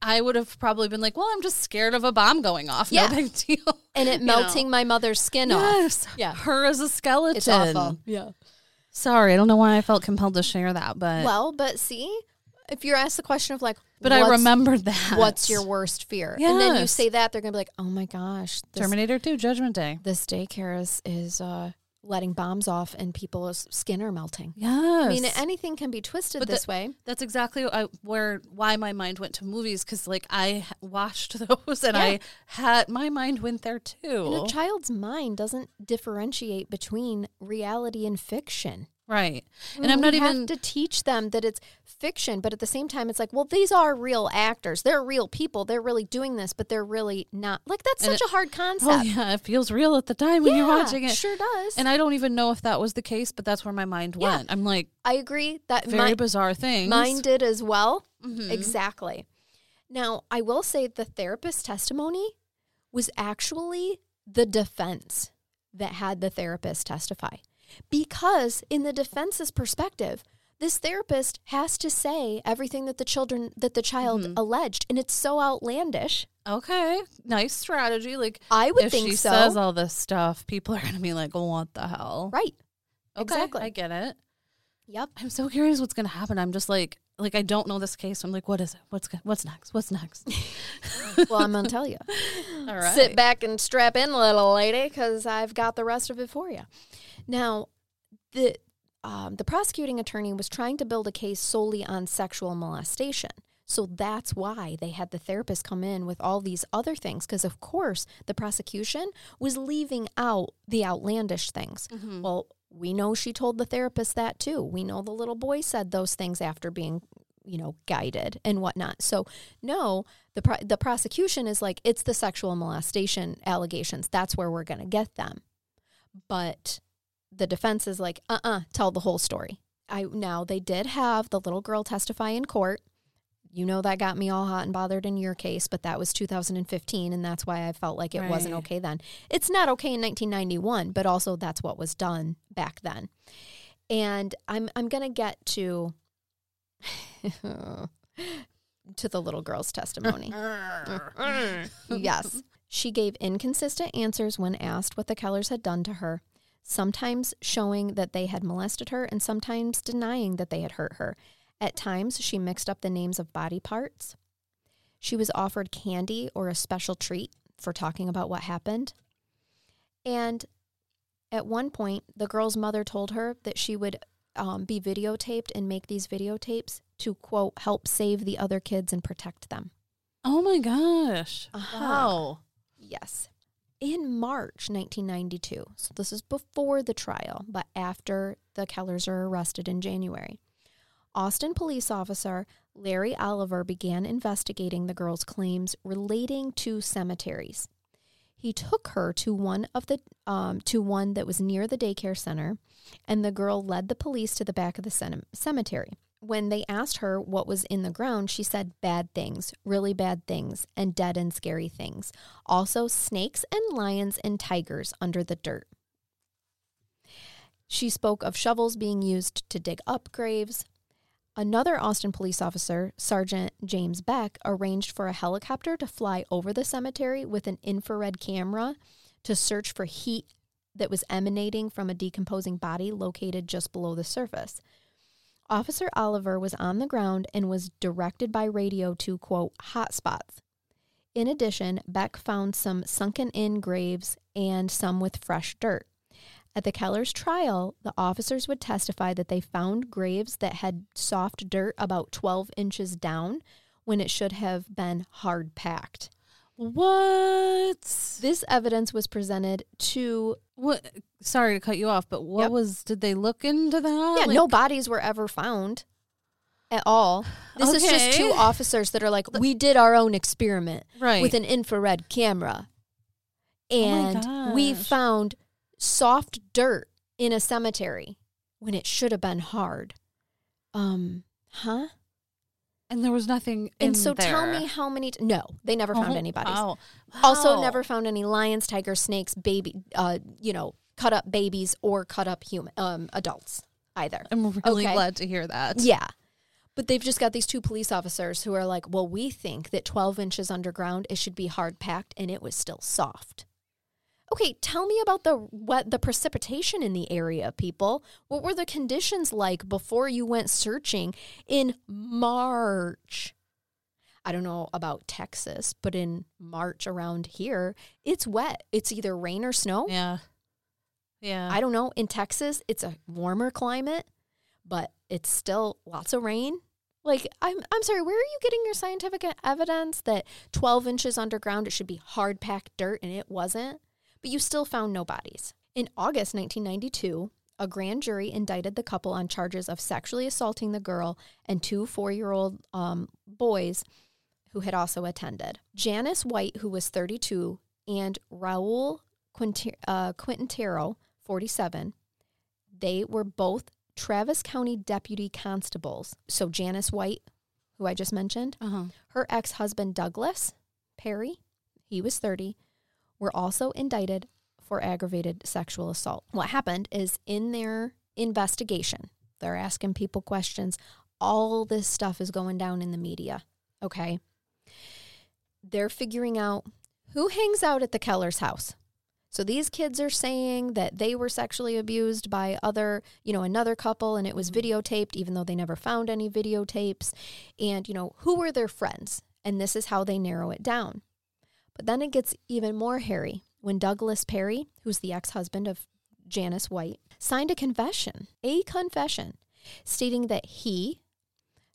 I would have probably been like, well, I'm just scared of a bomb going off. Yeah. No big deal. And it melting you know. my mother's skin yes. off. Yeah. Her as a skeleton. It's awful. Yeah. Sorry. I don't know why I felt compelled to share that, but. Well, but see, if you're asked the question of, like, but I remembered that. What's your worst fear? Yes. And then you say that, they're going to be like, oh, my gosh. This, Terminator two, Judgment Day. This daycare is, is uh, letting bombs off and people's skin are melting. Yes. I mean, anything can be twisted but this that, way. That's exactly I, where why my mind went to movies, because, like, I watched those and yeah. I had my mind went there, too. And a child's mind doesn't differentiate between reality and fiction. Right. And we I'm not even to teach them that it's fiction, but at the same time, it's like, well, these are real actors. They're real people. They're really doing this, but they're really not. Like, that's such it, a hard concept. Oh, yeah. It feels real at the time when yeah, you're watching it. It sure does. And I don't even know if that was the case, but that's where my mind yeah. went. I'm like, I agree. That very my, bizarre things. Mine did as well. Mm-hmm. Exactly. Now, I will say the therapist's testimony was actually the defense that had the therapist testify. Because in the defense's perspective, this therapist has to say everything that the children that the child mm-hmm. alleged, and it's so outlandish. Okay, nice strategy. Like I would if think she so. Says all this stuff, people are going to be like, well, "What the hell?" Right? Okay, exactly. I get it. Yep. I'm so curious what's going to happen. I'm just like, like I don't know this case. I'm like, what is it? What's what's next? What's next? Well, I'm going to tell you. All right. Sit back and strap in, little lady, because I've got the rest of it for you. Now, the um, the prosecuting attorney was trying to build a case solely on sexual molestation. So that's why they had the therapist come in with all these other things, because, of course, the prosecution was leaving out the outlandish things. Mm-hmm. Well, we know she told the therapist that, too. We know the little boy said those things after being, you know, guided and whatnot. So, no, the pro- the prosecution is like, it's the sexual molestation allegations. That's where we're going to get them. But the defense is like, uh-uh, tell the whole story. I Now, they did have the little girl testify in court. You know that got me all hot and bothered in your case, but that was two thousand fifteen, and that's why I felt like it right. wasn't okay then. It's not okay in nineteen ninety-one, but also that's what was done back then. And I'm I'm going to get to to the little girl's testimony. Yes. She gave inconsistent answers when asked what the Kellers had done to her. sometimes showing that they had molested her and sometimes denying that they had hurt her. At times, she mixed up the names of body parts. She was offered candy or a special treat for talking about what happened. And at one point, the girl's mother told her that she would um, be videotaped and make these videotapes to, quote, help save the other kids and protect them. Oh, my gosh. Uh-huh. Wow. Yes. In March nineteen ninety-two, so this is before the trial, but after the Kellers are arrested in January, Austin police officer Larry Oliver began investigating the girl's claims relating to cemeteries. He took her to one of the um, to one that was near the daycare center, and the girl led the police to the back of the cemetery. When they asked her what was in the ground, she said bad things, really bad things, and dead and scary things. Also, snakes and lions and tigers under the dirt. She spoke of shovels being used to dig up graves. Another Austin police officer, Sergeant James Beck, arranged for a helicopter to fly over the cemetery with an infrared camera to search for heat that was emanating from a decomposing body located just below the surface. Officer Oliver was on the ground and was directed by radio to, quote, hot spots. In addition, Beck found some sunken-in graves and some with fresh dirt. At the Keller's trial, the officers would testify that they found graves that had soft dirt about twelve inches down when it should have been hard-packed. What? This evidence was presented to... What? Sorry to cut you off, but what yep. was... Did they look into that? Yeah, like, no bodies were ever found at all. This okay. is just two officers that are like, we did our own experiment right. with an infrared camera. And oh we found soft dirt in a cemetery when it should have been hard. Um, huh? And there was nothing in And so there. Tell me how many... T- no, they never found oh, any bodies. Wow. Wow. Also never found any lions, tigers, snakes, baby, uh, you know, cut up babies or cut up human um, adults either. I'm really okay? glad to hear that. Yeah. But they've just got these two police officers who are like, well, we think that twelve inches underground, it should be hard packed, and it was still soft. Okay, tell me about the what the precipitation in the area, people. What were the conditions like before you went searching in March? I don't know about Texas, but in March around here, it's wet. It's either rain or snow. Yeah. Yeah. I don't know. In Texas, it's a warmer climate, but it's still lots of rain. Like, I'm I'm sorry, where are you getting your scientific evidence that twelve inches underground, it should be hard-packed dirt, and it wasn't? But you still found no bodies. In August nineteen ninety-two, a grand jury indicted the couple on charges of sexually assaulting the girl and two four-year-old um, boys who had also attended. Janice White, who was thirty-two, and Raúl Quintero, uh, Quintero, forty-seven, they were both Travis County deputy constables. So Janice White, who I just mentioned, uh-huh. her ex-husband Douglas Perry, he was thirty, were also indicted for aggravated sexual assault. What happened is in their investigation, they're asking people questions. All this stuff is going down in the media, okay? They're figuring out who hangs out at the Keller's house. So these kids are saying that they were sexually abused by other, you know, another couple, and it was videotaped, even though they never found any videotapes. And, you know, who were their friends? And this is how they narrow it down. But then it gets even more hairy when Douglas Perry, who's the ex-husband of Janice White, signed a confession, a confession, stating that he,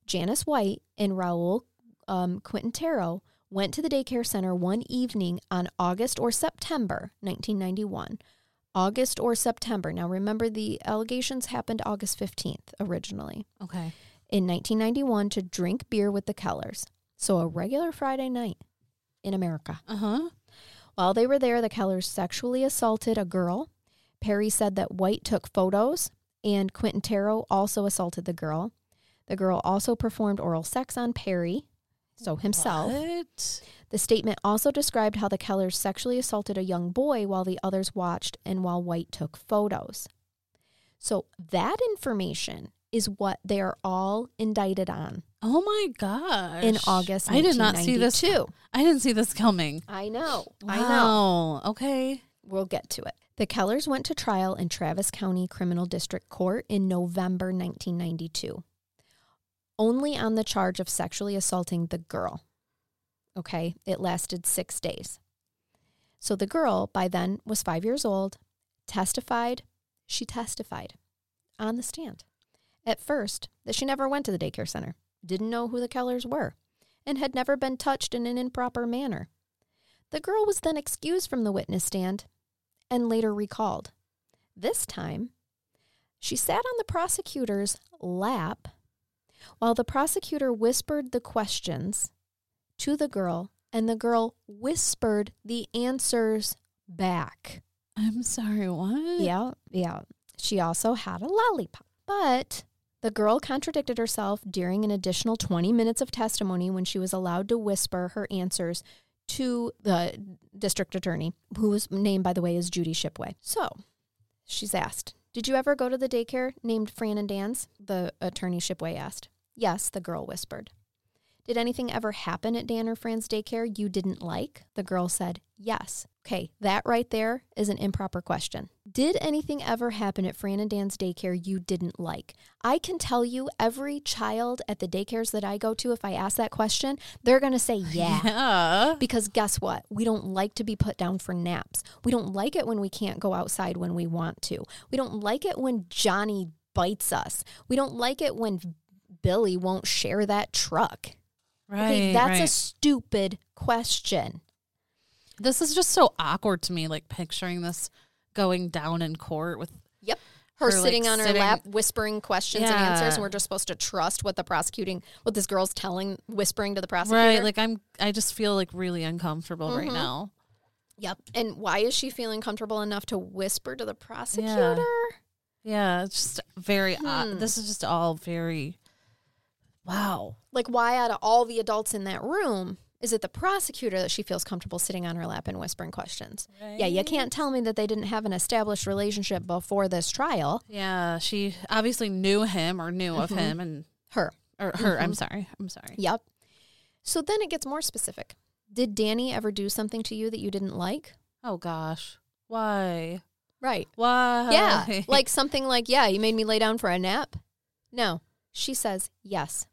Janice White, and Raúl um, Quintero went to the daycare center one evening on August or September nineteen ninety-one. August or September. Now, remember, the allegations happened August fifteenth originally. Okay. In nineteen ninety-one, to drink beer with the Kellers. So a regular Friday night. In America. Uh-huh. While they were there, the Kellers sexually assaulted a girl. Perry said that White took photos, and Quintero also assaulted the girl. The girl also performed oral sex on Perry, so himself. What? The statement also described how the Kellers sexually assaulted a young boy while the others watched and while White took photos. So that information is what they are all indicted on. Oh my gosh. In August, I did not see this. I didn't see this coming. I know. Wow. I know. Okay. We'll get to it. The Kellers went to trial in Travis County Criminal District Court in November nineteen ninety-two, only on the charge of sexually assaulting the girl. Okay, it lasted six days. So the girl, by then, was five years old, testified, she testified on the stand at first that she never went to the daycare center, didn't know who the Kellers were, and had never been touched in an improper manner. The girl was then excused from the witness stand and later recalled. This time, she sat on the prosecutor's lap while the prosecutor whispered the questions to the girl, and the girl whispered the answers back. I'm sorry, what? Yeah, yeah. She also had a lollipop. But the girl contradicted herself during an additional twenty minutes of testimony when she was allowed to whisper her answers to the district attorney, who was named, by the way, as Judy Shipway. So she's asked, did you ever go to the daycare named Fran and Dan's? The attorney Shipway asked. Yes, the girl whispered. Did anything ever happen at Dan or Fran's daycare you didn't like? The girl said, yes. Okay, that right there is an improper question. Did anything ever happen at Fran and Dan's daycare you didn't like? I can tell you every child at the daycares that I go to, if I ask that question, they're going to say yeah. yeah. Because guess what? We don't like to be put down for naps. We don't like it when we can't go outside when we want to. We don't like it when Johnny bites us. We don't like it when Billy won't share that truck. Right, okay, that's right. A stupid question. This is just so awkward to me, like picturing this going down in court with Yep. her, her sitting like, on her sitting... lap, whispering questions yeah. and answers, and we're just supposed to trust what the prosecuting, what this girl's telling, whispering to the prosecutor. Right, like I'm, I just feel like really uncomfortable mm-hmm. right now. Yep, and why is she feeling comfortable enough to whisper to the prosecutor? Yeah, yeah it's just very hmm. odd. This is just all very... Wow. Like, why out of all the adults in that room is it the prosecutor that she feels comfortable sitting on her lap and whispering questions? Right. Yeah, you can't tell me that they didn't have an established relationship before this trial. Yeah, she obviously knew him or knew mm-hmm. of him and her. Or her, mm-hmm. I'm sorry. I'm sorry. Yep. So then it gets more specific. Did Danny ever do something to you that you didn't like? Oh, gosh. Why? Right. Why? Yeah. Like something like, yeah, you made me lay down for a nap? No. She says, yes.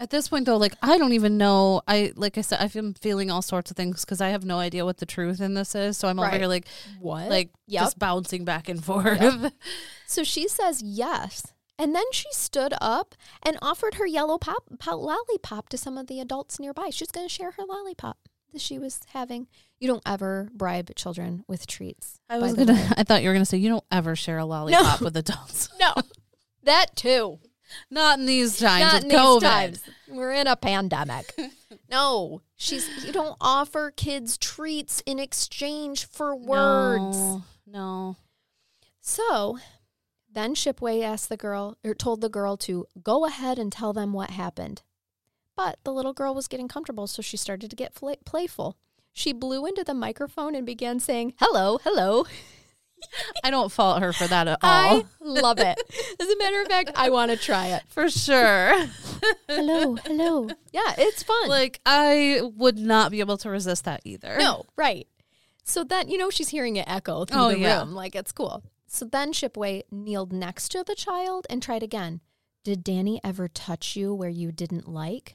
At this point, though, like, I don't even know. I Like I said, I'm feeling all sorts of things because I have no idea what the truth in this is. So I'm right. over here like, what? Like, yep. just bouncing back and forth. Yep. So she says, yes. And then she stood up and offered her yellow pop, pop lollipop to some of the adults nearby. She's going to share her lollipop that she was having. You don't ever bribe children with treats. I was gonna. Way. I thought you were going to say, you don't ever share a lollipop no. with adults. No. That too. Not in these times. Not in COVID. These times. We're in a pandemic. No, she's. You don't offer kids treats in exchange for words. No, no. So then Shipway asked the girl, or told the girl to go ahead and tell them what happened. But the little girl was getting comfortable, so she started to get fl- playful. She blew into the microphone and began saying, hello, hello. I don't fault her for that at all. I love it. As a matter of fact, I want to try it. For sure. Hello, hello. Yeah, it's fun. Like, I would not be able to resist that either. No, right. So then, you know, she's hearing it echo through oh, the yeah. room. Like, it's cool. So then Shipway kneeled next to the child and tried again. Did Danny ever touch you where you didn't like?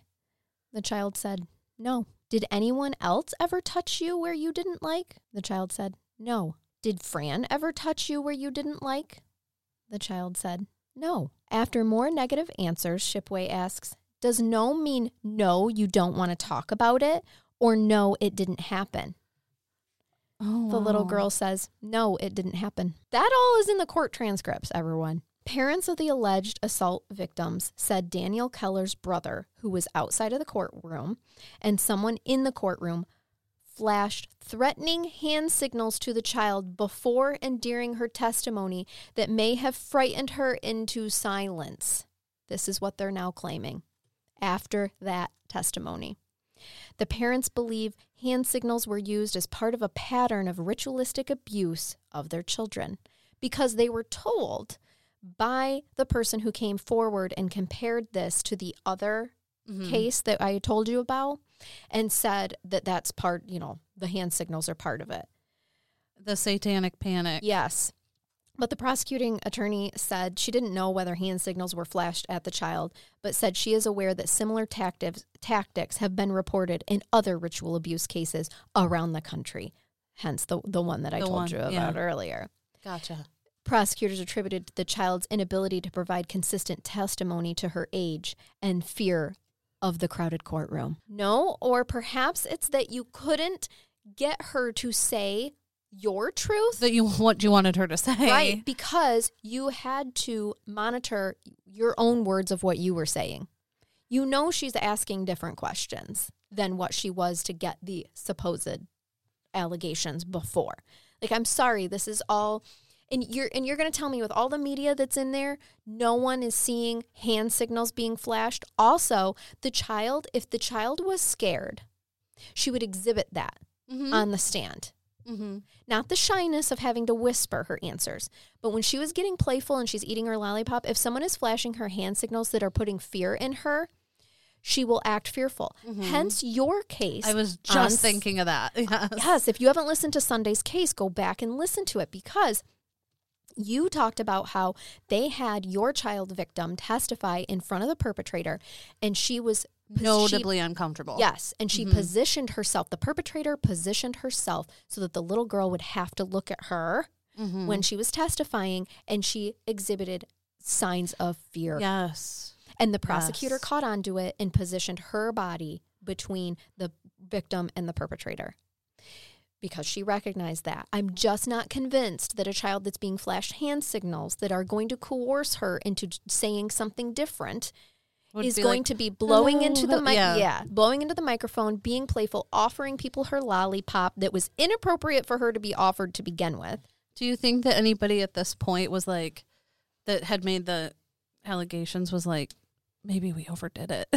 The child said, no. Did anyone else ever touch you where you didn't like? The child said, no. Did Fran ever touch you where you didn't like? The child said, no. After more negative answers, Shipway asks, does no mean no, you don't want to talk about it, or no, it didn't happen? Oh, the little girl says, no, it didn't happen. That all is in the court transcripts, everyone. Parents of the alleged assault victims said Daniel Keller's brother, who was outside of the courtroom, and someone in the courtroom flashed threatening hand signals to the child before and during her testimony that may have frightened her into silence. This is what they're now claiming after that testimony. The parents believe hand signals were used as part of a pattern of ritualistic abuse of their children because they were told by the person who came forward and compared this to the other mm-hmm. case that I told you about. And said that that's part, you know, the hand signals are part of it. The satanic panic. Yes. But the prosecuting attorney said she didn't know whether hand signals were flashed at the child, but said she is aware that similar tactics tactics have been reported in other ritual abuse cases around the country, hence the the one that I the told one, you about yeah. earlier. Gotcha. Prosecutors attributed the child's inability to provide consistent testimony to her age and fear of the crowded courtroom. No, or perhaps it's that you couldn't get her to say your truth that you what you wanted her to say, right? Because you had to monitor your own words of what you were saying. You know, she's asking different questions than what she was to get the supposed allegations before. Like, I'm sorry, this is all, and you're and you're going to tell me with all the media that's in there, no one is seeing hand signals being flashed. Also, the child, if the child was scared, she would exhibit that mm-hmm. on the stand. Mm-hmm. Not the shyness of having to whisper her answers, but when she was getting playful and she's eating her lollipop, if someone is flashing her hand signals that are putting fear in her, she will act fearful. Mm-hmm. Hence your case. I was just on, thinking of that. Yes. Yes. If you haven't listened to Sunday's case, go back and listen to it, because you talked about how they had your child victim testify in front of the perpetrator, and she was notably she, uncomfortable. Yes, and she mm-hmm. positioned herself, the perpetrator positioned herself so that the little girl would have to look at her mm-hmm. when she was testifying, and she exhibited signs of fear. Yes. And the prosecutor yes. caught on to it and positioned her body between the victim and the perpetrator, because she recognized that. I'm just not convinced that a child that's being flashed hand signals that are going to coerce her into saying something different Would is going like, to be blowing oh, into the mic- yeah. yeah, blowing into the microphone, being playful, offering people her lollipop that was inappropriate for her to be offered to begin with. Do you think that anybody at this point was like, that had made the allegations was like, maybe we overdid it?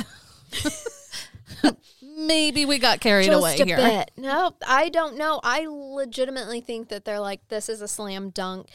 Maybe we got carried Just away a here. Bit. No, I don't know. I legitimately think that they're like, this is a slam dunk.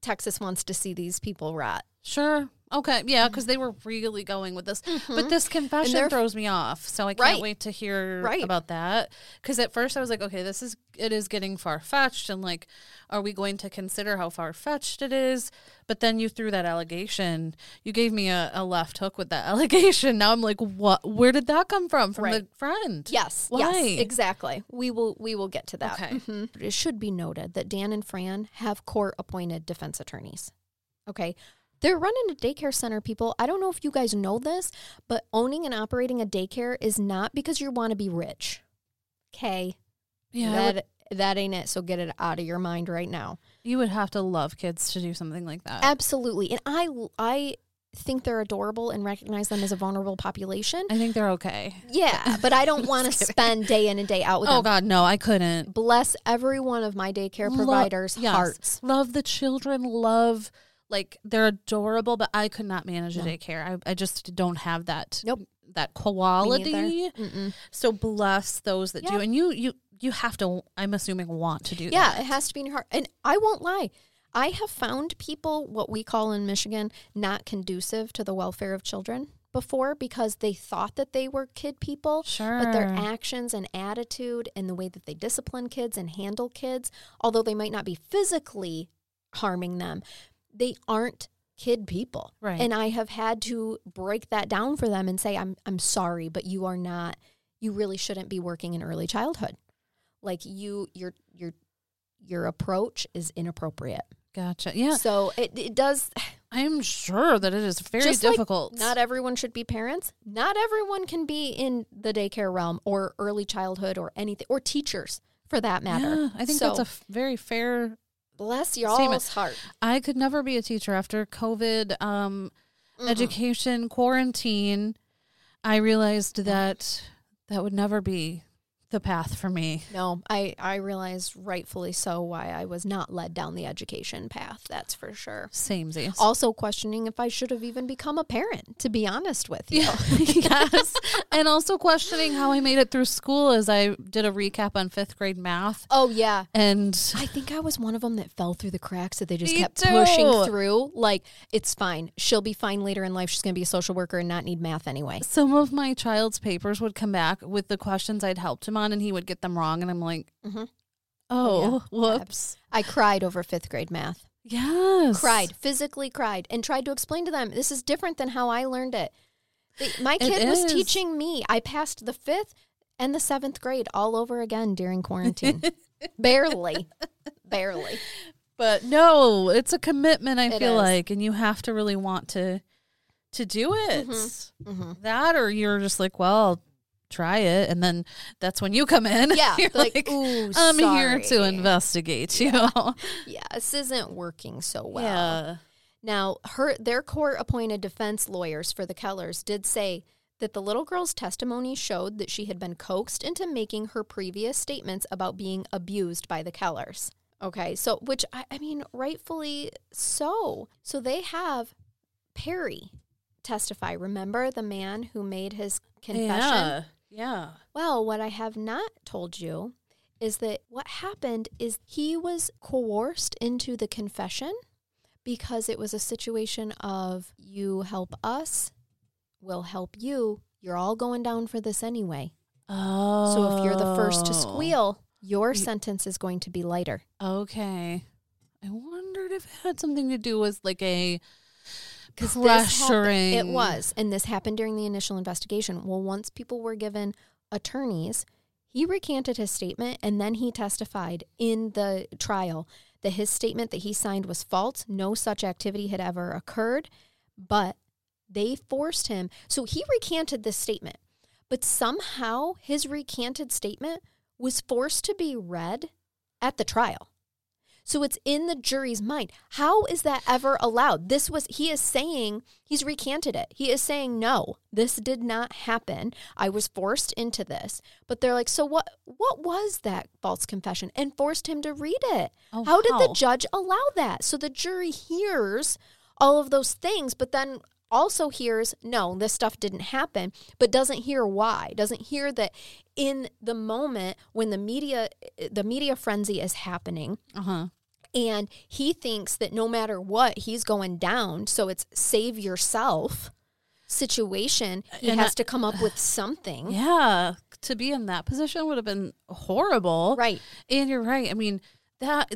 Texas wants to see these people rot. Sure. Okay. Yeah, because they were really going with this. Mm-hmm. But this confession throws me off, so I can't right. wait to hear right. about that. Because at first I was like, okay, this is it is getting far-fetched, and like, are we going to consider how far-fetched it is? But then you threw that allegation. You gave me a, a left hook with that allegation. Now I'm like, what? Where did that come from? From right. the friend? Yes. Why? Yes, exactly. We will, we will get to that. Okay. Mm-hmm. It should be noted that Dan and Fran have court-appointed defense attorneys. Okay. They're running a daycare center, people. I don't know if you guys know this, but owning and operating a daycare is not because you want to be rich. Okay? Yeah. That, that ain't it, so get it out of your mind right now. You would have to love kids to do something like that. Absolutely. And I, I think they're adorable and recognize them as a vulnerable population. I think they're okay. Yeah, but I don't want to spend day in and day out with oh, them. Oh, God, no, I couldn't. Bless every one of my daycare Lo- providers' yes. hearts. Love the children, love... Like, they're adorable, but I could not manage no. a daycare. I, I just don't have that nope. that quality. So bless those that yeah. do. And you, you you have to, I'm assuming, want to do yeah, that. Yeah, it has to be in your heart. And I won't lie. I have found people, what we call in Michigan, not conducive to the welfare of children before, because they thought that they were kid people. Sure. But their actions and attitude and the way that they discipline kids and handle kids, although they might not be physically harming them, they aren't kid people. Right. And I have had to break that down for them and say, I'm I'm sorry, but you are not, you really shouldn't be working in early childhood. Like, you, your, your, your approach is inappropriate. Gotcha. Yeah. So it, it does. I'm sure that it is very just difficult. Like, not everyone should be parents. Not everyone can be in the daycare realm or early childhood or anything, or teachers for that matter. Yeah, I think so, that's a f- very fair Bless y'all's heart. I could never be a teacher after COVID, um, mm-hmm. education, quarantine. I realized that that would never be the path for me. No, I, I realized rightfully so why I was not led down the education path. That's for sure. Samesies. Also questioning if I should have even become a parent, to be honest with you. Yeah. Yes. And also questioning how I made it through school, as I did a recap on fifth grade math. Oh, yeah. And I think I was one of them that fell through the cracks, that they just kept too. pushing through. Like, it's fine. She'll be fine later in life. She's going to be a social worker and not need math anyway. Some of my child's papers would come back with the questions I'd helped him on, and he would get them wrong, and I'm like, mm-hmm. Oh, yeah. Whoops. I cried over fifth grade math. Yes. Cried, physically cried, and tried to explain to them, this is different than how I learned it. The, my kid was teaching me. I passed the fifth and the seventh grade all over again during quarantine. Barely. Barely. But no, it's a commitment, I it feel is. like, and you have to really want to to do it. Mm-hmm. Mm-hmm. That, or you're just like, well, try it, and then that's when you come in. Yeah, you're like, like Ooh, I'm sorry. here to investigate. Yeah. You know, yeah, this isn't working so well. Yeah. Now, her their court-appointed defense lawyers for the Kellers did say that the little girl's testimony showed that she had been coaxed into making her previous statements about being abused by the Kellers. Okay, so which I, I mean, rightfully so. So they have Perry testify. Remember the man who made his confession? Yeah. Yeah. Well, what I have not told you is that what happened is he was coerced into the confession because it was a situation of you help us, we'll help you. You're all going down for this anyway. Oh. So if you're the first to squeal, your sentence is going to be lighter. Okay. I wondered if it had something to do with like a... Because pressuring. It was. And this happened during the initial investigation. Well, once people were given attorneys, he recanted his statement, and then he testified in the trial that his statement that he signed was false. No such activity had ever occurred, but they forced him. So he recanted this statement, but somehow his recanted statement was forced to be read at the trial. So it's in the jury's mind. How is that ever allowed? This was, he is saying, he's recanted it. He is saying, no, this did not happen. I was forced into this. But they're like, so what What was that false confession? And forced him to read it. Oh, how did how? the judge allow that? So the jury hears all of those things, but then also hears, no, this stuff didn't happen, but doesn't hear why, doesn't hear that in the moment when the media, the media frenzy is happening, uh-huh. and he thinks that no matter what, he's going down, so it's save yourself situation, he and has I, to come up with something. Yeah, to be in that position would have been horrible. Right. And you're right. I mean, that...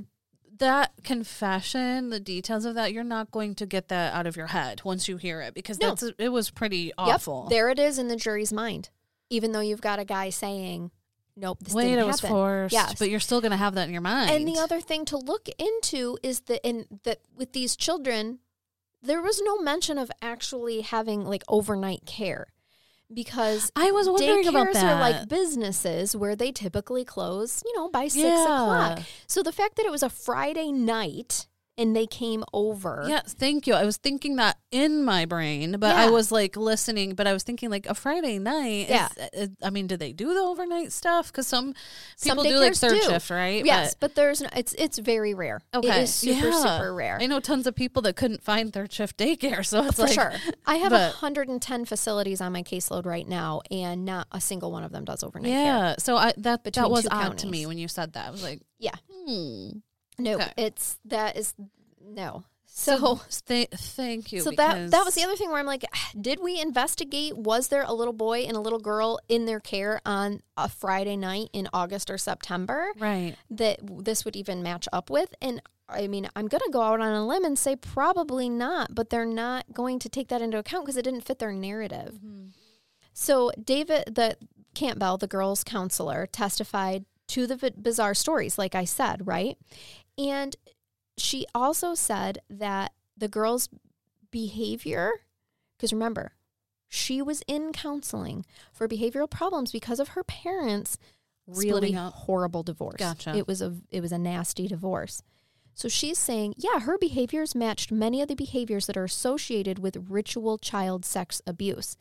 That confession, the details of that, you're not going to get that out of your head once you hear it because no. that's it was pretty awful. Yep. There it is in the jury's mind, even though you've got a guy saying, nope, this Wait, didn't happen. Wait, it was forced, yes. But you're still going to have that in your mind. And the other thing to look into is that, in, that with these children, there was no mention of actually having like overnight care. Because I was wondering about that. Daycares are like businesses where they typically close, you know, by six yeah. o'clock. So the fact that it was a Friday night and they came over. Yes, thank you. I was thinking that in my brain, but yeah. I was like listening, but I was thinking like a Friday night. Yeah. Is, is, I mean, do they do the overnight stuff? Because some people some do like third do. shift, right? Yes, but, but there's no, it's it's very rare. Okay. It is super, yeah. super rare. I know tons of people that couldn't find third shift daycare, so it's For like. sure. I have but, one hundred ten facilities on my caseload right now, and not a single one of them does overnight yeah, care. Yeah, so I, that, that was odd counties. to me when you said that. I was like, yeah. hmm. No, okay. it's, that is, no. So, so th- thank you. So that that was the other thing where I'm like, did we investigate? Was there a little boy and a little girl in their care on a Friday night in August or September? Right. That this would even match up with? And I mean, I'm going to go out on a limb and say probably not, but they're not going to take that into account because it didn't fit their narrative. Mm-hmm. So David, the Campbell, the girls' counselor, testified to the bizarre stories, like I said, right? And she also said that the girl's behavior, because remember, she was in counseling for behavioral problems because of her parents' really horrible divorce. Gotcha. It was a it was a nasty divorce. So she's saying, yeah, her behaviors matched many of the behaviors that are associated with ritual child sex abuse.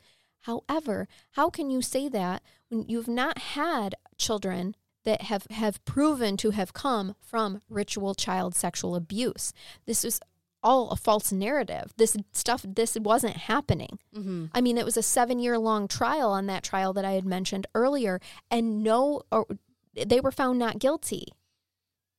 However, how can you say that when you've not had children that have, have proven to have come from ritual child sexual abuse? This is all a false narrative. This stuff, this wasn't happening. Mm-hmm. I mean, it was a seven-year-long trial on that trial that I had mentioned earlier, and no, or, they were found not guilty.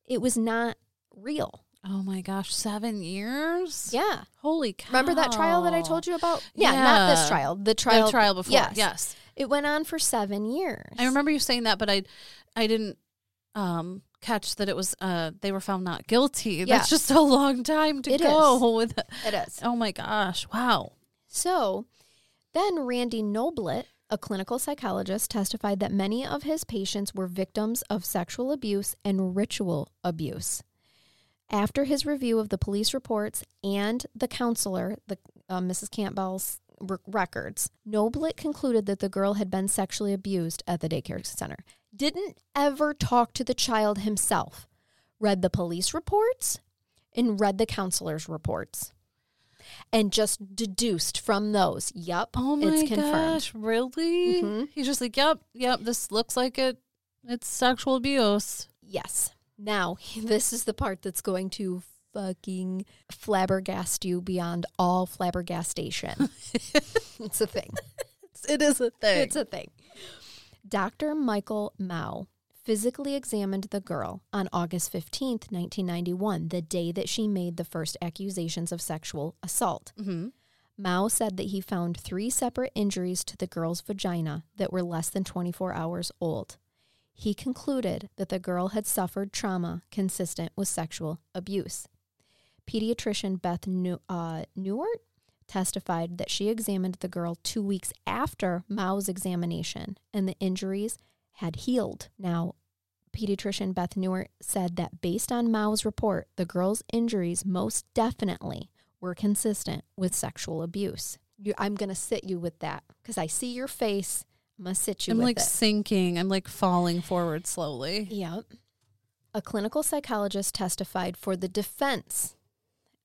It was not real. Oh, my gosh, seven years? Yeah. Holy cow. Remember that trial that I told you about? Yeah, yeah. Not this trial. The trial. The trial before, yes. yes. It went on for seven years. I remember you saying that, but I... I didn't um, catch that it was uh they were found not guilty. Yeah. That's just a long time to it go. Is. With it is. Oh my gosh. Wow. So then Randy Noblitt, a clinical psychologist, testified that many of his patients were victims of sexual abuse and ritual abuse. After his review of the police reports and the counselor, the uh, Missus Campbell's r- records, Noblitt concluded that the girl had been sexually abused at the daycare center. Didn't ever talk to the child himself. Read the police reports and read the counselor's reports. And just deduced from those. Yep. Oh my it's confirmed. Gosh, really? Mm-hmm. He's just like, yep, yep, this looks like it. It's sexual abuse. Yes. Now, this is the part that's going to fucking flabbergast you beyond all flabbergastation. It's a thing. It is a thing. It's a thing. Doctor Michael Mouw physically examined the girl on August fifteenth, nineteen ninety-one, the day that she made the first accusations of sexual assault. Mm-hmm. Mouw said that he found three separate injuries to the girl's vagina that were less than twenty-four hours old. He concluded that the girl had suffered trauma consistent with sexual abuse. Pediatrician Beth New- uh, Nauert testified that she examined the girl two weeks after Mouw's examination, and the injuries had healed. Now, pediatrician Beth Nauert said that based on Mouw's report, the girl's injuries most definitely were consistent with sexual abuse. You, I'm going to sit you with that because I see your face. I'm going to sit you I'm with like it. I'm like sinking. I'm like falling forward slowly. Yep. A clinical psychologist testified for the defense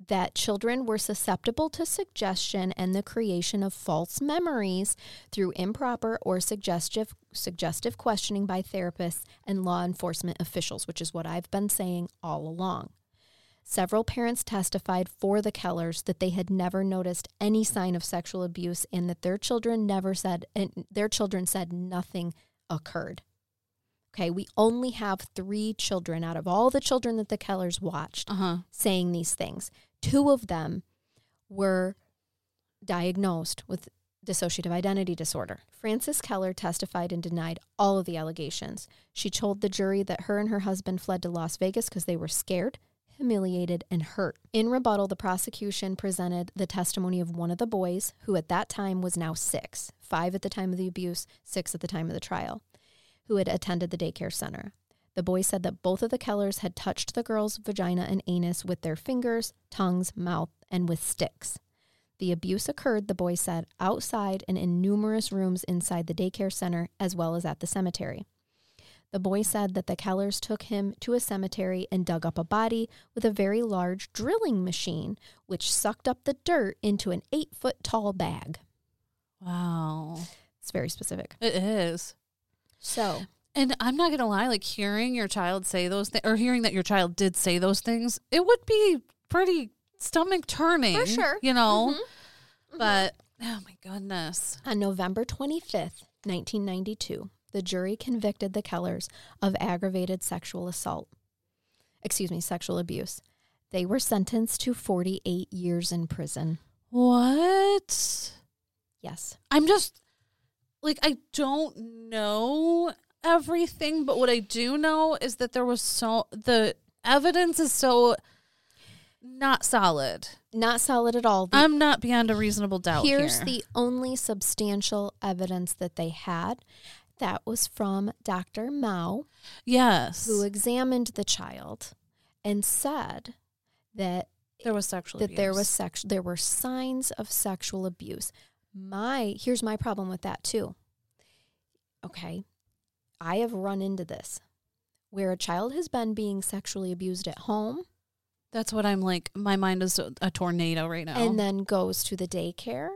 that children were susceptible to suggestion and the creation of false memories through improper or suggestive suggestive questioning by therapists and law enforcement officials, which is what I've been saying all along. Several parents testified for the Kellers that they had never noticed any sign of sexual abuse and that their children never said, and their children said nothing occurred. Okay, we only have three children out of all the children that the Kellers watched uh-huh. saying these things. Two of them were diagnosed with dissociative identity disorder. Francis Keller testified and denied all of the allegations. She told the jury that her and her husband fled to Las Vegas because they were scared, humiliated, and hurt. In rebuttal, the prosecution presented the testimony of one of the boys, who at that time was now six, five at the time of the abuse, six at the time of the trial, who had attended the daycare center. The boy said that both of the Kellers had touched the girl's vagina and anus with their fingers, tongues, mouth, and with sticks. The abuse occurred, the boy said, outside and in numerous rooms inside the daycare center, as well as at the cemetery. The boy said that the Kellers took him to a cemetery and dug up a body with a very large drilling machine, which sucked up the dirt into an eight-foot-tall bag. Wow. It's very specific. It is. So, and I'm not going to lie, like hearing your child say those things or hearing that your child did say those things, it would be pretty stomach turning. For sure. You know, mm-hmm. but oh my goodness. On November twenty-fifth, nineteen ninety-two, the jury convicted the Kellers of aggravated sexual assault, excuse me, sexual abuse. They were sentenced to forty-eight years in prison. What? Yes. I'm just... Like, I don't know everything, but what I do know is that there was so, the evidence is so not solid. Not solid at all. The, I'm not beyond a reasonable doubt here's here. Here's the only substantial evidence that they had. That was from Doctor Mouw. Yes. Who examined the child and said that there was sexual that abuse. There was sex, there were signs of sexual abuse. My, here's my problem with that too. Okay. I have run into this where a child has been being sexually abused at home. That's what I'm like. My mind is a tornado right now. And then goes to the daycare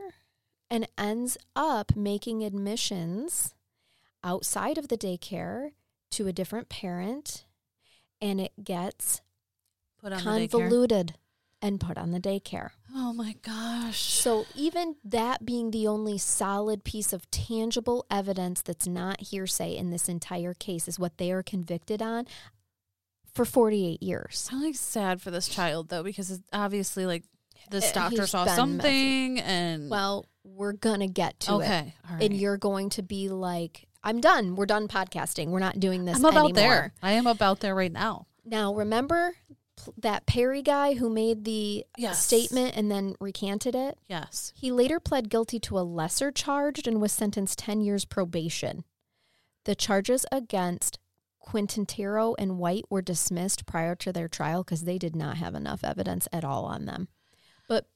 and ends up making admissions outside of the daycare to a different parent. And it gets put on convoluted. The daycare. And put on the daycare. Oh my gosh. So even that being the only solid piece of tangible evidence that's not hearsay in this entire case is what they are convicted on for forty-eight years. I'm like sad for this child though, because it's obviously like this doctor He's saw something messy. And. Well, we're going to get to okay. it. All right. And you're going to be like, I'm done. We're done podcasting. We're not doing this I'm about anymore. There. I am about there right now. Now, remember that Perry guy who made the yes. statement and then recanted it? Yes. He later pled guilty to a lesser charge and was sentenced ten years probation. The charges against Quintero and White were dismissed prior to their trial because they did not have enough evidence at all on them. But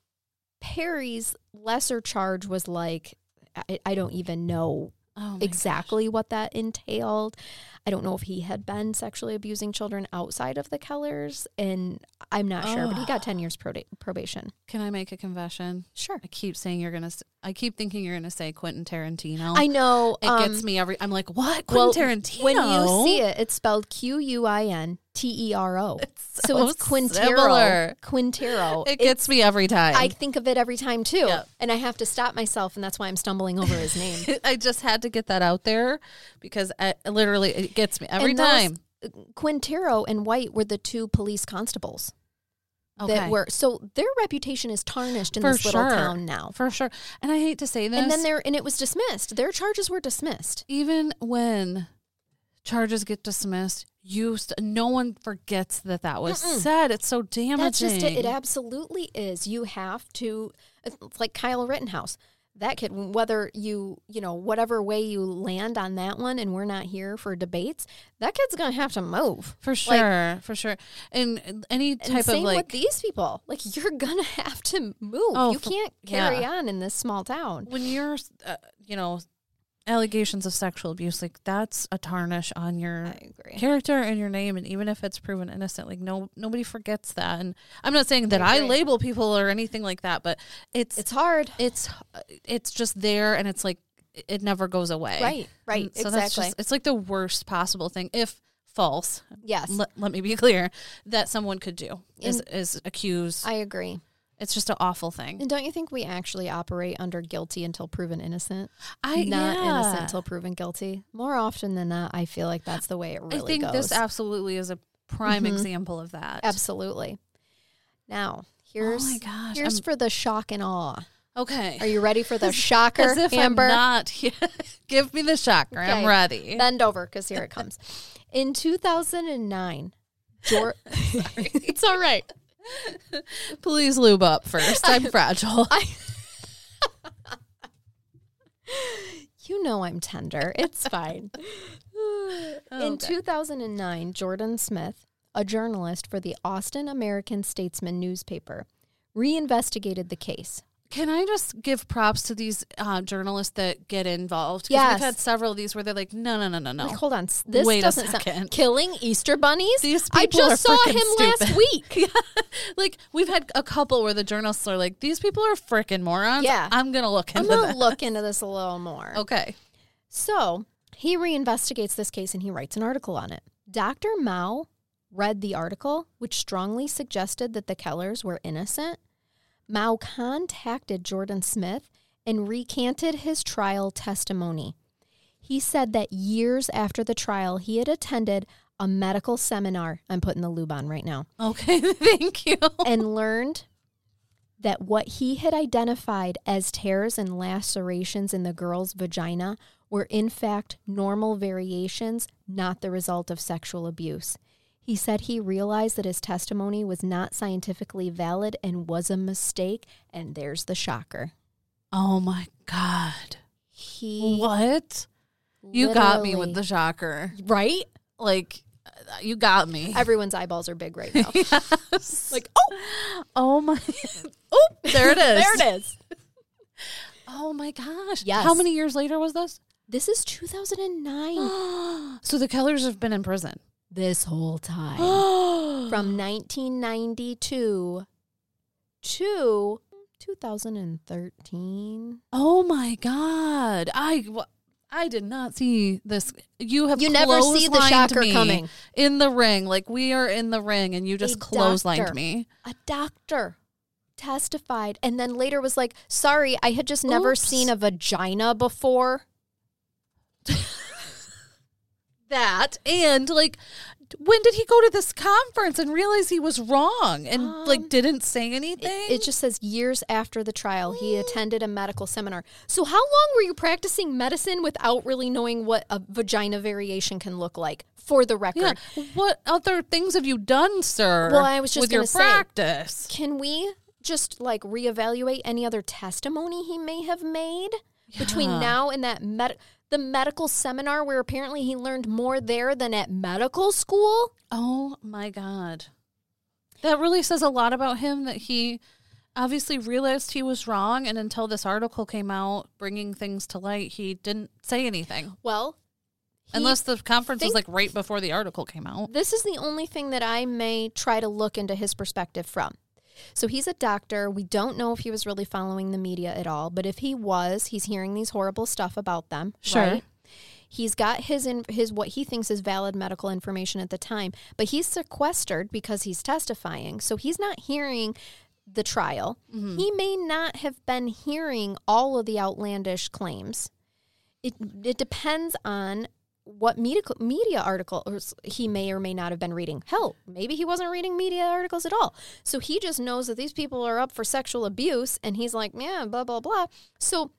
Perry's lesser charge was like, I, I don't even know oh exactly gosh. what that entailed. I don't know if he had been sexually abusing children outside of the Kellers, and I'm not oh. sure, but he got ten years prob- probation. Can I make a confession? Sure. I keep saying you're going to, I keep thinking you're going to say Quentin Tarantino. I know. It um, gets me every, I'm like, what? Quentin well, Tarantino? When you see it, it's spelled Q U I N T E R O. It's so, so it's Quintero. Similar. Quintero. It gets it's, me every time. I think of it every time too. Yep. And I have to stop myself, and that's why I'm stumbling over his name. I just had to get that out there because I, literally it gets me every and time. Those, Quintero and White were the two police constables. Okay. That were, so their reputation is tarnished in for this little sure. town now. For sure. And I hate to say this. And then there, and it was dismissed. Their charges were dismissed. Even when charges get dismissed, you st- no one forgets that that was Mm-mm. said. It's so damaging. That's just it. It absolutely is. You have to, it's like Kyle Rittenhouse. That kid, whether you, you know, whatever way you land on that one, and we're not here for debates, that kid's going to have to move. For sure. Like, for sure. And any type and same of like. with these people. Like, you're going to have to move. Oh, you can't carry yeah. on in this small town. When you're, uh, you know, allegations of sexual abuse, like, that's a tarnish on your character and your name. And even if it's proven innocent, like, no, nobody forgets that. And I'm not saying that I, I label people or anything like that, but it's it's hard. It's it's just there, and it's like it never goes away. Right, right, and so exactly. That's just, it's like the worst possible thing, if false. Yes, let, let me be clear, that someone could do is In, is accuse. I agree. It's just an awful thing. And don't you think we actually operate under guilty until proven innocent? I Not yeah. innocent until proven guilty. More often than not, I feel like that's the way it really goes. I think goes. this absolutely is a prime mm-hmm. example of that. Absolutely. Now, here's oh my gosh, here's I'm, for the shock and awe. Okay. Are you ready for the shocker, Amber? As if Amber? I'm not. Give me the shocker. Okay. I'm ready. Bend over, because here it comes. In two thousand nine, Jor- Sorry. It's all right. Please lube up first. I'm fragile. I, you know I'm tender. It's fine. Oh, In okay. two thousand nine, Jordan Smith, a journalist for the Austin American-Statesman newspaper, reinvestigated the case. Can I just give props to these uh, journalists that get involved? Yes. We've had several of these where they're like, no, no, no, no, no. Like, hold on. This Wait doesn't a second. Sound- Killing Easter bunnies? These people I just are saw him stupid. last week. Yeah. Like, we've had a couple where the journalists are like, these people are freaking morons. Yeah. I'm going to look into this. I'm going to look into this a little more. Okay. So he reinvestigates this case, and he writes an article on it. Doctor Mouw read the article, which strongly suggested that the Kellers were innocent. Mouw contacted Jordan Smith and recanted his trial testimony. He said that years after the trial, he had attended a medical seminar. I'm putting the lube on right now. Okay, thank you. And learned that what he had identified as tears and lacerations in the girl's vagina were in fact normal variations, not the result of sexual abuse. He said he realized that his testimony was not scientifically valid and was a mistake, and there's the shocker. Oh, my God. He What? You got me with the shocker. Right? Like, you got me. Everyone's eyeballs are big right now. Yes. Like, oh. Oh, my. Oh, there it is. There it is. Oh, my gosh. Yes. How many years later was this? This is two thousand nine. So the Kellers have been in prison. This whole time. From nineteen ninety-two to two thousand thirteen. Oh, my God. I, I did not see this. You have You never see the shocker coming. In the ring. Like, we are in the ring, and you just clotheslined me. A doctor testified, and then later was like, sorry, I had just never Oops. seen a vagina before. That and like when did he go to this conference and realize he was wrong and um, like didn't say anything? It, it just says years after the trial, he attended a medical seminar. So how long were you practicing medicine without really knowing what a vagina variation can look like? For the record, yeah. What other things have you done, sir? Well, I was just with your say, practice. Can we just like reevaluate any other testimony he may have made yeah. between now and that med- the medical seminar, where apparently he learned more there than at medical school? Oh my God, that really says a lot about him. That he obviously realized he was wrong, and until this article came out, bringing things to light, he didn't say anything. Well. He Unless the conference was, like, right before the article came out. This is the only thing that I may try to look into his perspective from. So he's a doctor. We don't know if he was really following the media at all. But if he was, he's hearing these horrible stuff about them. Sure. Right? He's got his, his what he thinks is valid medical information at the time. But he's sequestered because he's testifying. So he's not hearing the trial. Mm-hmm. He may not have been hearing all of the outlandish claims. It, it depends on... what media, media articles he may or may not have been reading. Hell, maybe he wasn't reading media articles at all. So he just knows that these people are up for sexual abuse, and he's like, yeah, blah, blah, blah. So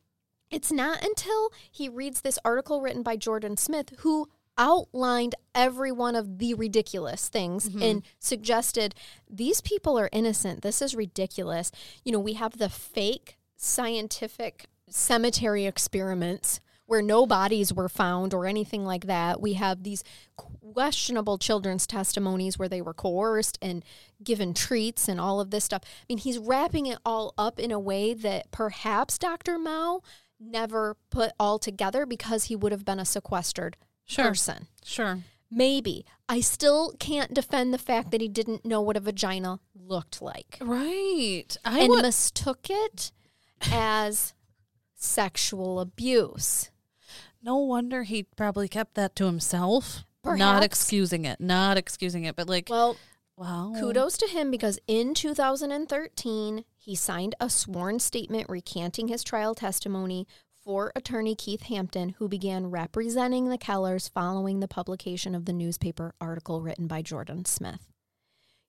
it's not until he reads this article written by Jordan Smith, who outlined every one of the ridiculous things mm-hmm. and suggested, these people are innocent. This is ridiculous. You know, we have the fake scientific cemetery experiments where no bodies were found or anything like that. We have these questionable children's testimonies where they were coerced and given treats and all of this stuff. I mean, he's wrapping it all up in a way that perhaps Doctor Mouw never put all together because he would have been a sequestered sure. person. Sure. Maybe. I still can't defend the fact that he didn't know what a vagina looked like. Right. I and would- mistook it as sexual abuse. No wonder he probably kept that to himself. Perhaps. Not excusing it. Not excusing it. But like, well, wow. Kudos to him, because in two thousand thirteen, he signed a sworn statement recanting his trial testimony for attorney Keith Hampton, who began representing the Kellers following the publication of the newspaper article written by Jordan Smith.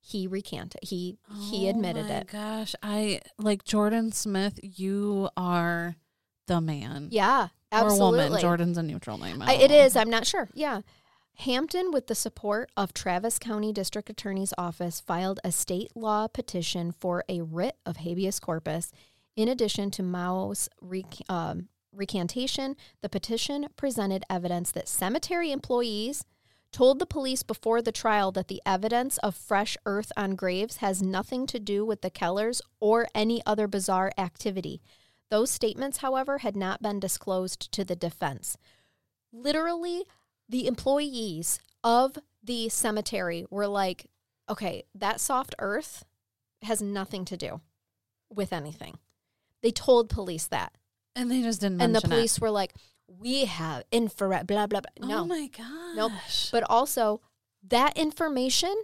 He recanted. He, oh he admitted it. Oh my gosh. I, like, Jordan Smith, you are the man. Yeah. Absolutely. Or woman. Jordan's a neutral name. I, it is. I'm not sure. Yeah. Hampton, with the support of Travis County District Attorney's Office, filed a state law petition for a writ of habeas corpus. In addition to Mouw's rec- um, recantation, the petition presented evidence that cemetery employees told the police before the trial that the evidence of fresh earth on graves has nothing to do with the Kellers or any other bizarre activity. Those statements, however, had not been disclosed to the defense. Literally, the employees of the cemetery were like, okay, that soft earth has nothing to do with anything. They told police that. And they just didn't mention it. And the police it. were like, we have infrared, blah, blah, blah. No. Oh, my gosh. Nope. But also, that information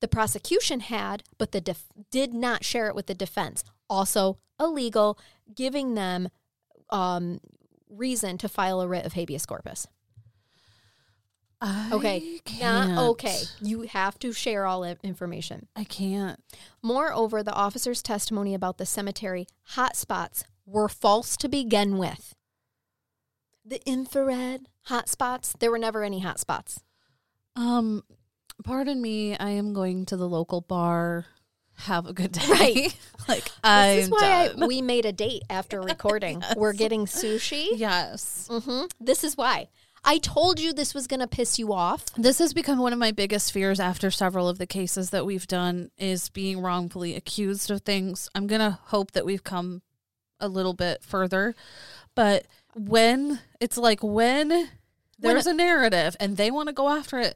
the prosecution had, but the def- did not share it with the defense. Also illegal, giving them um, reason to file a writ of habeas corpus. I okay, can't. Not okay. You have to share all information. I can't. Moreover, the officer's testimony about the cemetery hotspots were false to begin with. The infrared hotspots, there were never any hotspots. Um, pardon me, I am going to the local bar. Have a good day. Right. Like, I'm This is why I, we made a date after recording. Yes. We're getting sushi. Yes. Mm-hmm. This is why. I told you this was going to piss you off. This has become one of my biggest fears after several of the cases that we've done, is being wrongfully accused of things. I'm going to hope that we've come a little bit further. But when it's like when there's when a narrative and they want to go after it,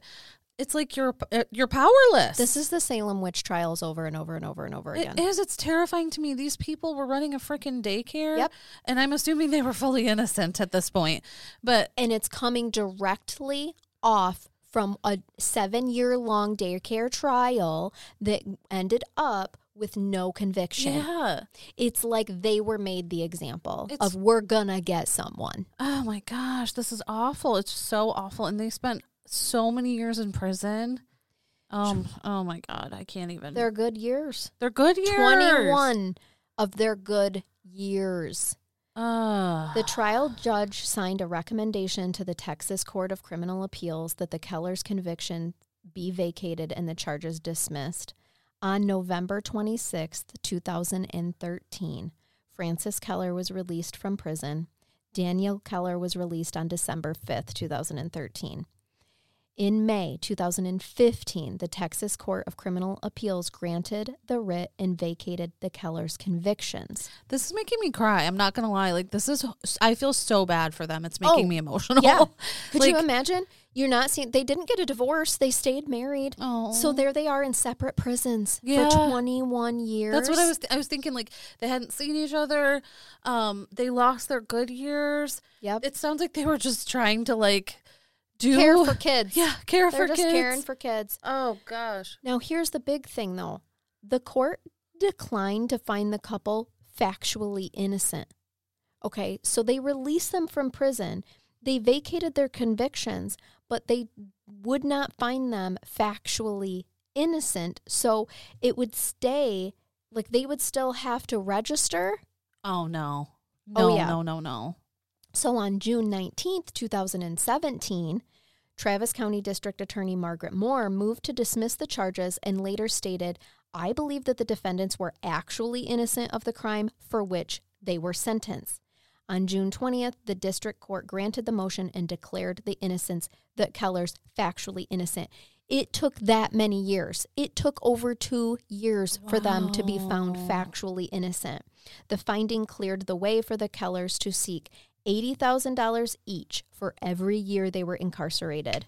it's like you're you're powerless. This is the Salem witch trials over and over and over and over again. It is. It's terrifying to me. These people were running a freaking daycare. Yep. And I'm assuming they were fully innocent at this point. But and it's coming directly off from a seven-year-long daycare trial that ended up with no conviction. Yeah. It's like they were made the example it's, of we're gonna get someone. Oh, my gosh. This is awful. It's so awful. And they spent so many years in prison Um, oh, my God. I can't even. They're good years. They're good years. twenty-one of their good years. Uh. The trial judge signed a recommendation to the Texas Court of Criminal Appeals that the Keller's conviction be vacated and the charges dismissed. On November twenty-sixth, two thousand thirteen, Francis Keller was released from prison. Daniel Keller was released on December fifth, two thousand thirteen. In May twenty fifteen, the Texas Court of Criminal Appeals granted the writ and vacated the Keller's convictions. This is making me cry. I'm not going to lie. Like, this is, I feel so bad for them. It's making oh, me emotional. Yeah. Could like, you imagine? You're not seeing, they didn't get a divorce. They stayed married. Oh. So there they are in separate prisons yeah. for twenty-one years. That's what I was, th- I was thinking. Like, they hadn't seen each other. Um, they lost their good years. Yep. It sounds like they were just trying to, like, Do. care for kids. Yeah, care They're for kids. They're just caring for kids. Oh, gosh. Now, here's the big thing, though. The court declined to find the couple factually innocent. Okay, so they released them from prison. They vacated their convictions, but they would not find them factually innocent. So it would stay, like they would still have to register. Oh, no. No, oh, yeah. no, no, no. So on June nineteenth, two thousand seventeen, Travis County District Attorney Margaret Moore moved to dismiss the charges and later stated, "I believe that the defendants were actually innocent of the crime for which they were sentenced." On June twentieth, the district court granted the motion and declared the innocence, the Kellers factually innocent. It took that many years. It took over two years wow. for them to be found factually innocent. The finding cleared the way for the Kellers to seek eighty thousand dollars each for every year they were incarcerated.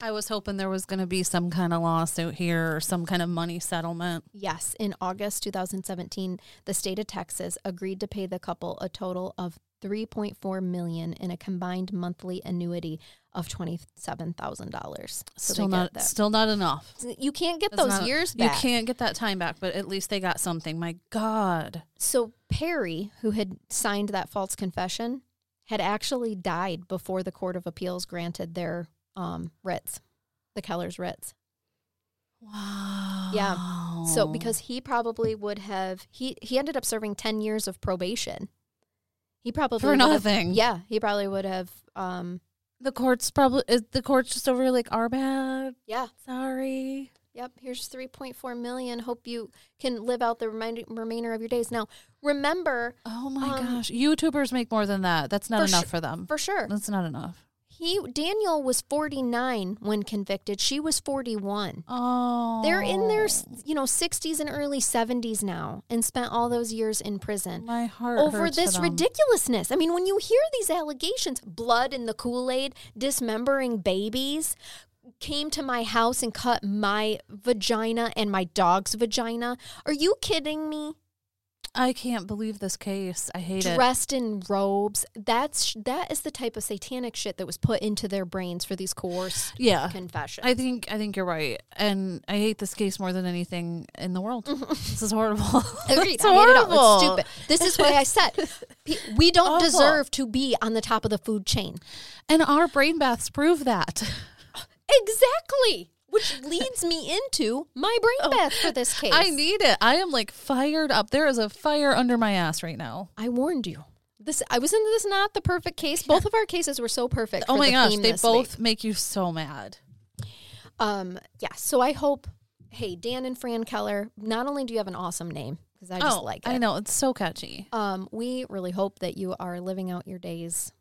I was hoping there was going to be some kind of lawsuit here or some kind of money settlement. Yes. In August twenty seventeen, the state of Texas agreed to pay the couple a total of three point four million dollars in a combined monthly annuity of twenty-seven thousand dollars. So still not, still not enough. You can't get those years back. You can't get that time back, but at least they got something. My God. So Perry, who had signed that false confession, had actually died before the Court of Appeals granted their um, writs, the Keller's writs. Wow. Yeah. So because he probably would have, he, he ended up serving ten years of probation. He probably for nothing. Have, yeah, he probably would have. Um, the court's probably is the court's just over like our bad. Yeah, sorry. Yep, here's three point four million dollars. Hope you can live out the remind, remainder of your days. Now, remember. Oh my um, gosh, YouTubers make more than that. That's not for enough su- for them. For sure, that's not enough. He Daniel was forty-nine when convicted. She was forty-one. Oh, they're in their you know sixties and early seventies now, and spent all those years in prison. My heart over hurts this for them. Ridiculousness. I mean, when you hear these allegations, blood in the Kool-Aid, dismembering babies, came to my house and cut my vagina and my dog's vagina. Are you kidding me? I can't believe this case. I hate it. Dressed in robes. That's that is the type of satanic shit that was put into their brains for these coerced yeah. confessions. I think I think you're right, and I hate this case more than anything in the world. Mm-hmm. This is horrible. Agreed. It's I horrible. Hate it all. It's stupid. This is why I said we don't Awful. deserve to be on the top of the food chain, and our brain baths prove that. Exactly. Which leads me into my brain bath oh, for this case. I need it. I am like fired up. There is a fire under my ass right now. I warned you. This I was in this not the perfect case. Both of our cases were so perfect. Oh for my the gosh, they both week. make you so mad. Um, yeah. So I hope. Hey, Dan and Fran Keller. Not only do you have an awesome name because I just oh, like it. I know it's so catchy. Um, we really hope that you are living out your days.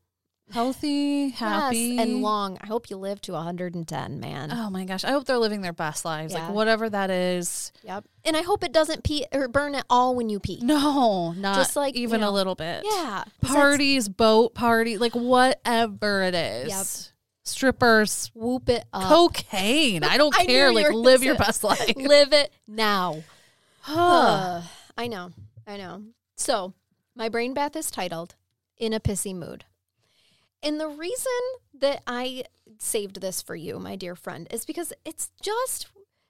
Healthy, happy. Yes, and long. I hope you live to one hundred ten, man. Oh, my gosh. I hope they're living their best lives, yeah. like whatever that is. Yep. And I hope it doesn't pee or burn at all when you pee. No, not Just like, even you know, a little bit. Yeah. Parties, boat party, like whatever it is. Yep. Strippers. Whoop it up. Cocaine. I don't I care. Like, live your best life. Live it now. uh, I know. I know. So, my brain bath is titled, In a Pissy Mood. And the reason that I saved this for you, my dear friend, is because it's just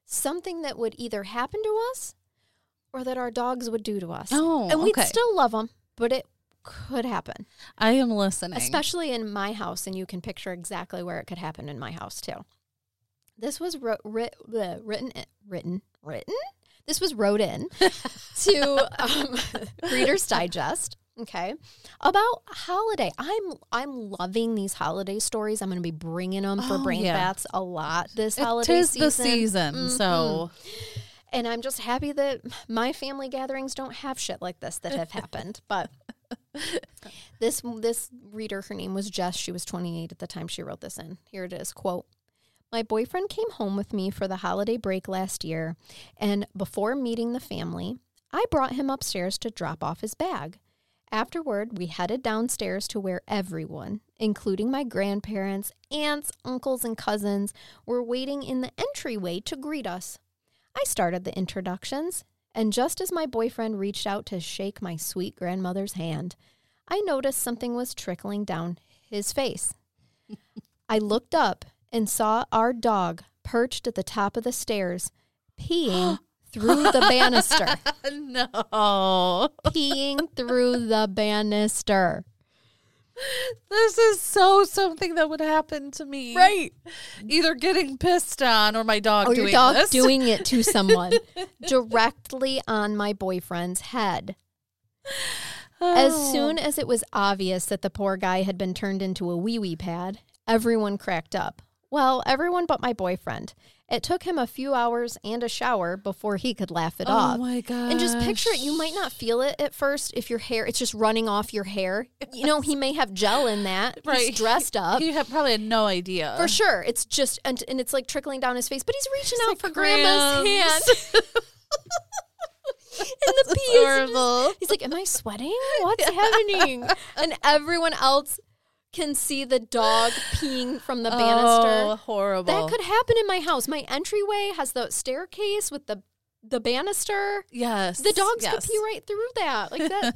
something that would either happen to us or that our dogs would do to us. Oh, and we'd okay. still love them, but it could happen. I am listening. Especially in my house, and you can picture exactly where it could happen in my house, too. This was ro- ri- bleh, written, written, written? This was wrote in to um, Reader's Digest, okay, about holiday. I'm I'm loving these holiday stories. I'm going to be bringing them for oh, brain yeah. baths a lot this it holiday season. It is the season, mm-hmm. so... And I'm just happy that my family gatherings don't have shit like this that have happened, but... This this reader, her name was Jess. She was twenty-eight at the time she wrote this in. Here it is, quote, "My boyfriend came home with me for the holiday break last year, and before meeting the family, I brought him upstairs to drop off his bag. Afterward, we headed downstairs to where everyone, including my grandparents, aunts, uncles, and cousins, were waiting in the entryway to greet us. I started the introductions. And just as my boyfriend reached out to shake my sweet grandmother's hand, I noticed something was trickling down his face. I looked up and saw our dog perched at the top of the stairs, peeing through the banister." No. Peeing through the banister. This is so something that would happen to me. Right. Either getting pissed on or my dog or doing this. Or your dog this. doing it to someone directly on my boyfriend's head. Oh. As soon as it was obvious that the poor guy had been turned into a wee-wee pad, everyone cracked up. Well, everyone but my boyfriend. It took him a few hours and a shower before he could laugh it off. Oh, my gosh. And just picture it. You might not feel it at first if your hair, it's just running off your hair. Yes. You know, he may have gel in that. Right. He's dressed up. He had probably had no idea. For sure. It's just, and, and it's like trickling down his face, but he's reaching it's out like for grams. Grandma's hand. And the pee is horrible. Just, he's like, am I sweating? What's happening? And everyone else can see the dog peeing from the banister. Oh, horrible. That could happen in my house. My entryway has the staircase with the the banister. Yes. The dogs yes. could pee right through that. Like that.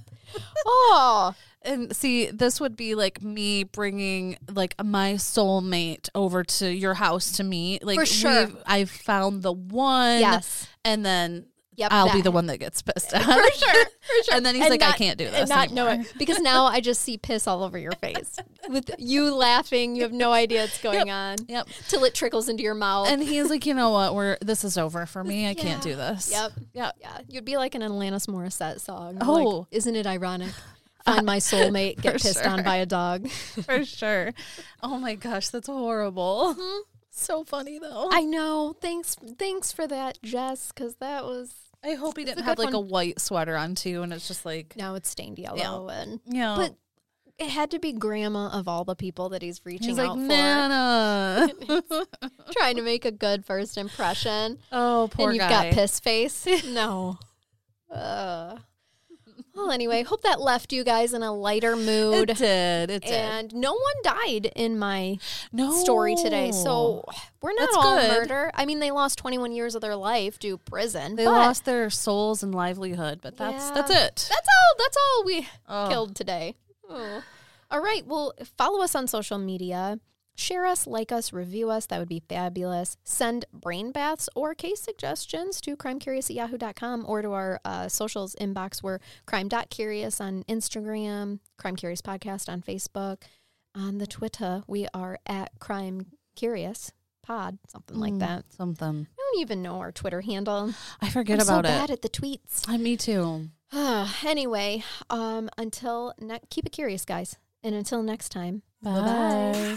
Oh. And see, this would be like me bringing like my soulmate over to your house to meet. Like, for sure. I've found the one. Yes. And then. Yep, I'll that. be the one that gets pissed at. For sure. For sure. And then he's and like, not, I can't do this. Not knowing, because now I just see piss all over your face. With you laughing, you have no idea what's going yep. on. Yep. Till it trickles into your mouth. And he's like, you know what? We're this is over for me. I yeah. can't do this. Yep. Yep. Yeah. You'd be like an Alanis Morissette song. Oh. Like, isn't it ironic? Find my soulmate, get pissed sure. on by a dog. For sure. Oh my gosh, that's horrible. Mm-hmm. So funny, though. I know. Thanks thanks for that, Jess, because that was... I hope he didn't have, like, one. a white sweater on, too, and it's just, like... No, it's stained yellow. Yeah. And, yeah. But it had to be grandma of all the people that he's reaching he's out like, for. Nana. Trying to make a good first impression. Oh, poor guy. And you've guy. got piss face. No. Uh. Well, anyway, hope that left you guys in a lighter mood. It did. It did. And no one died in my no. story today, so we're not That's all good. murder. I mean, they lost twenty-one years of their life due prison. They lost their souls and livelihood, but that's yeah. that's it. That's all. That's all we oh. killed today. Oh. All right. Well, follow us on social media. Share us, like us, review us. That would be fabulous. Send brain baths or case suggestions to crime curious at yahoo dot com or to our uh, socials inbox. We're crime dot curious on Instagram, Crime Curious Podcast on Facebook. On the Twitter, we are at Crime Curious Pod, something like mm, that. Something. I don't even know our Twitter handle. I forget I'm about so it. I'm so bad at the tweets. Uh, me too. Uh, anyway, um, until ne- keep it curious, guys. And until next time, bye-bye.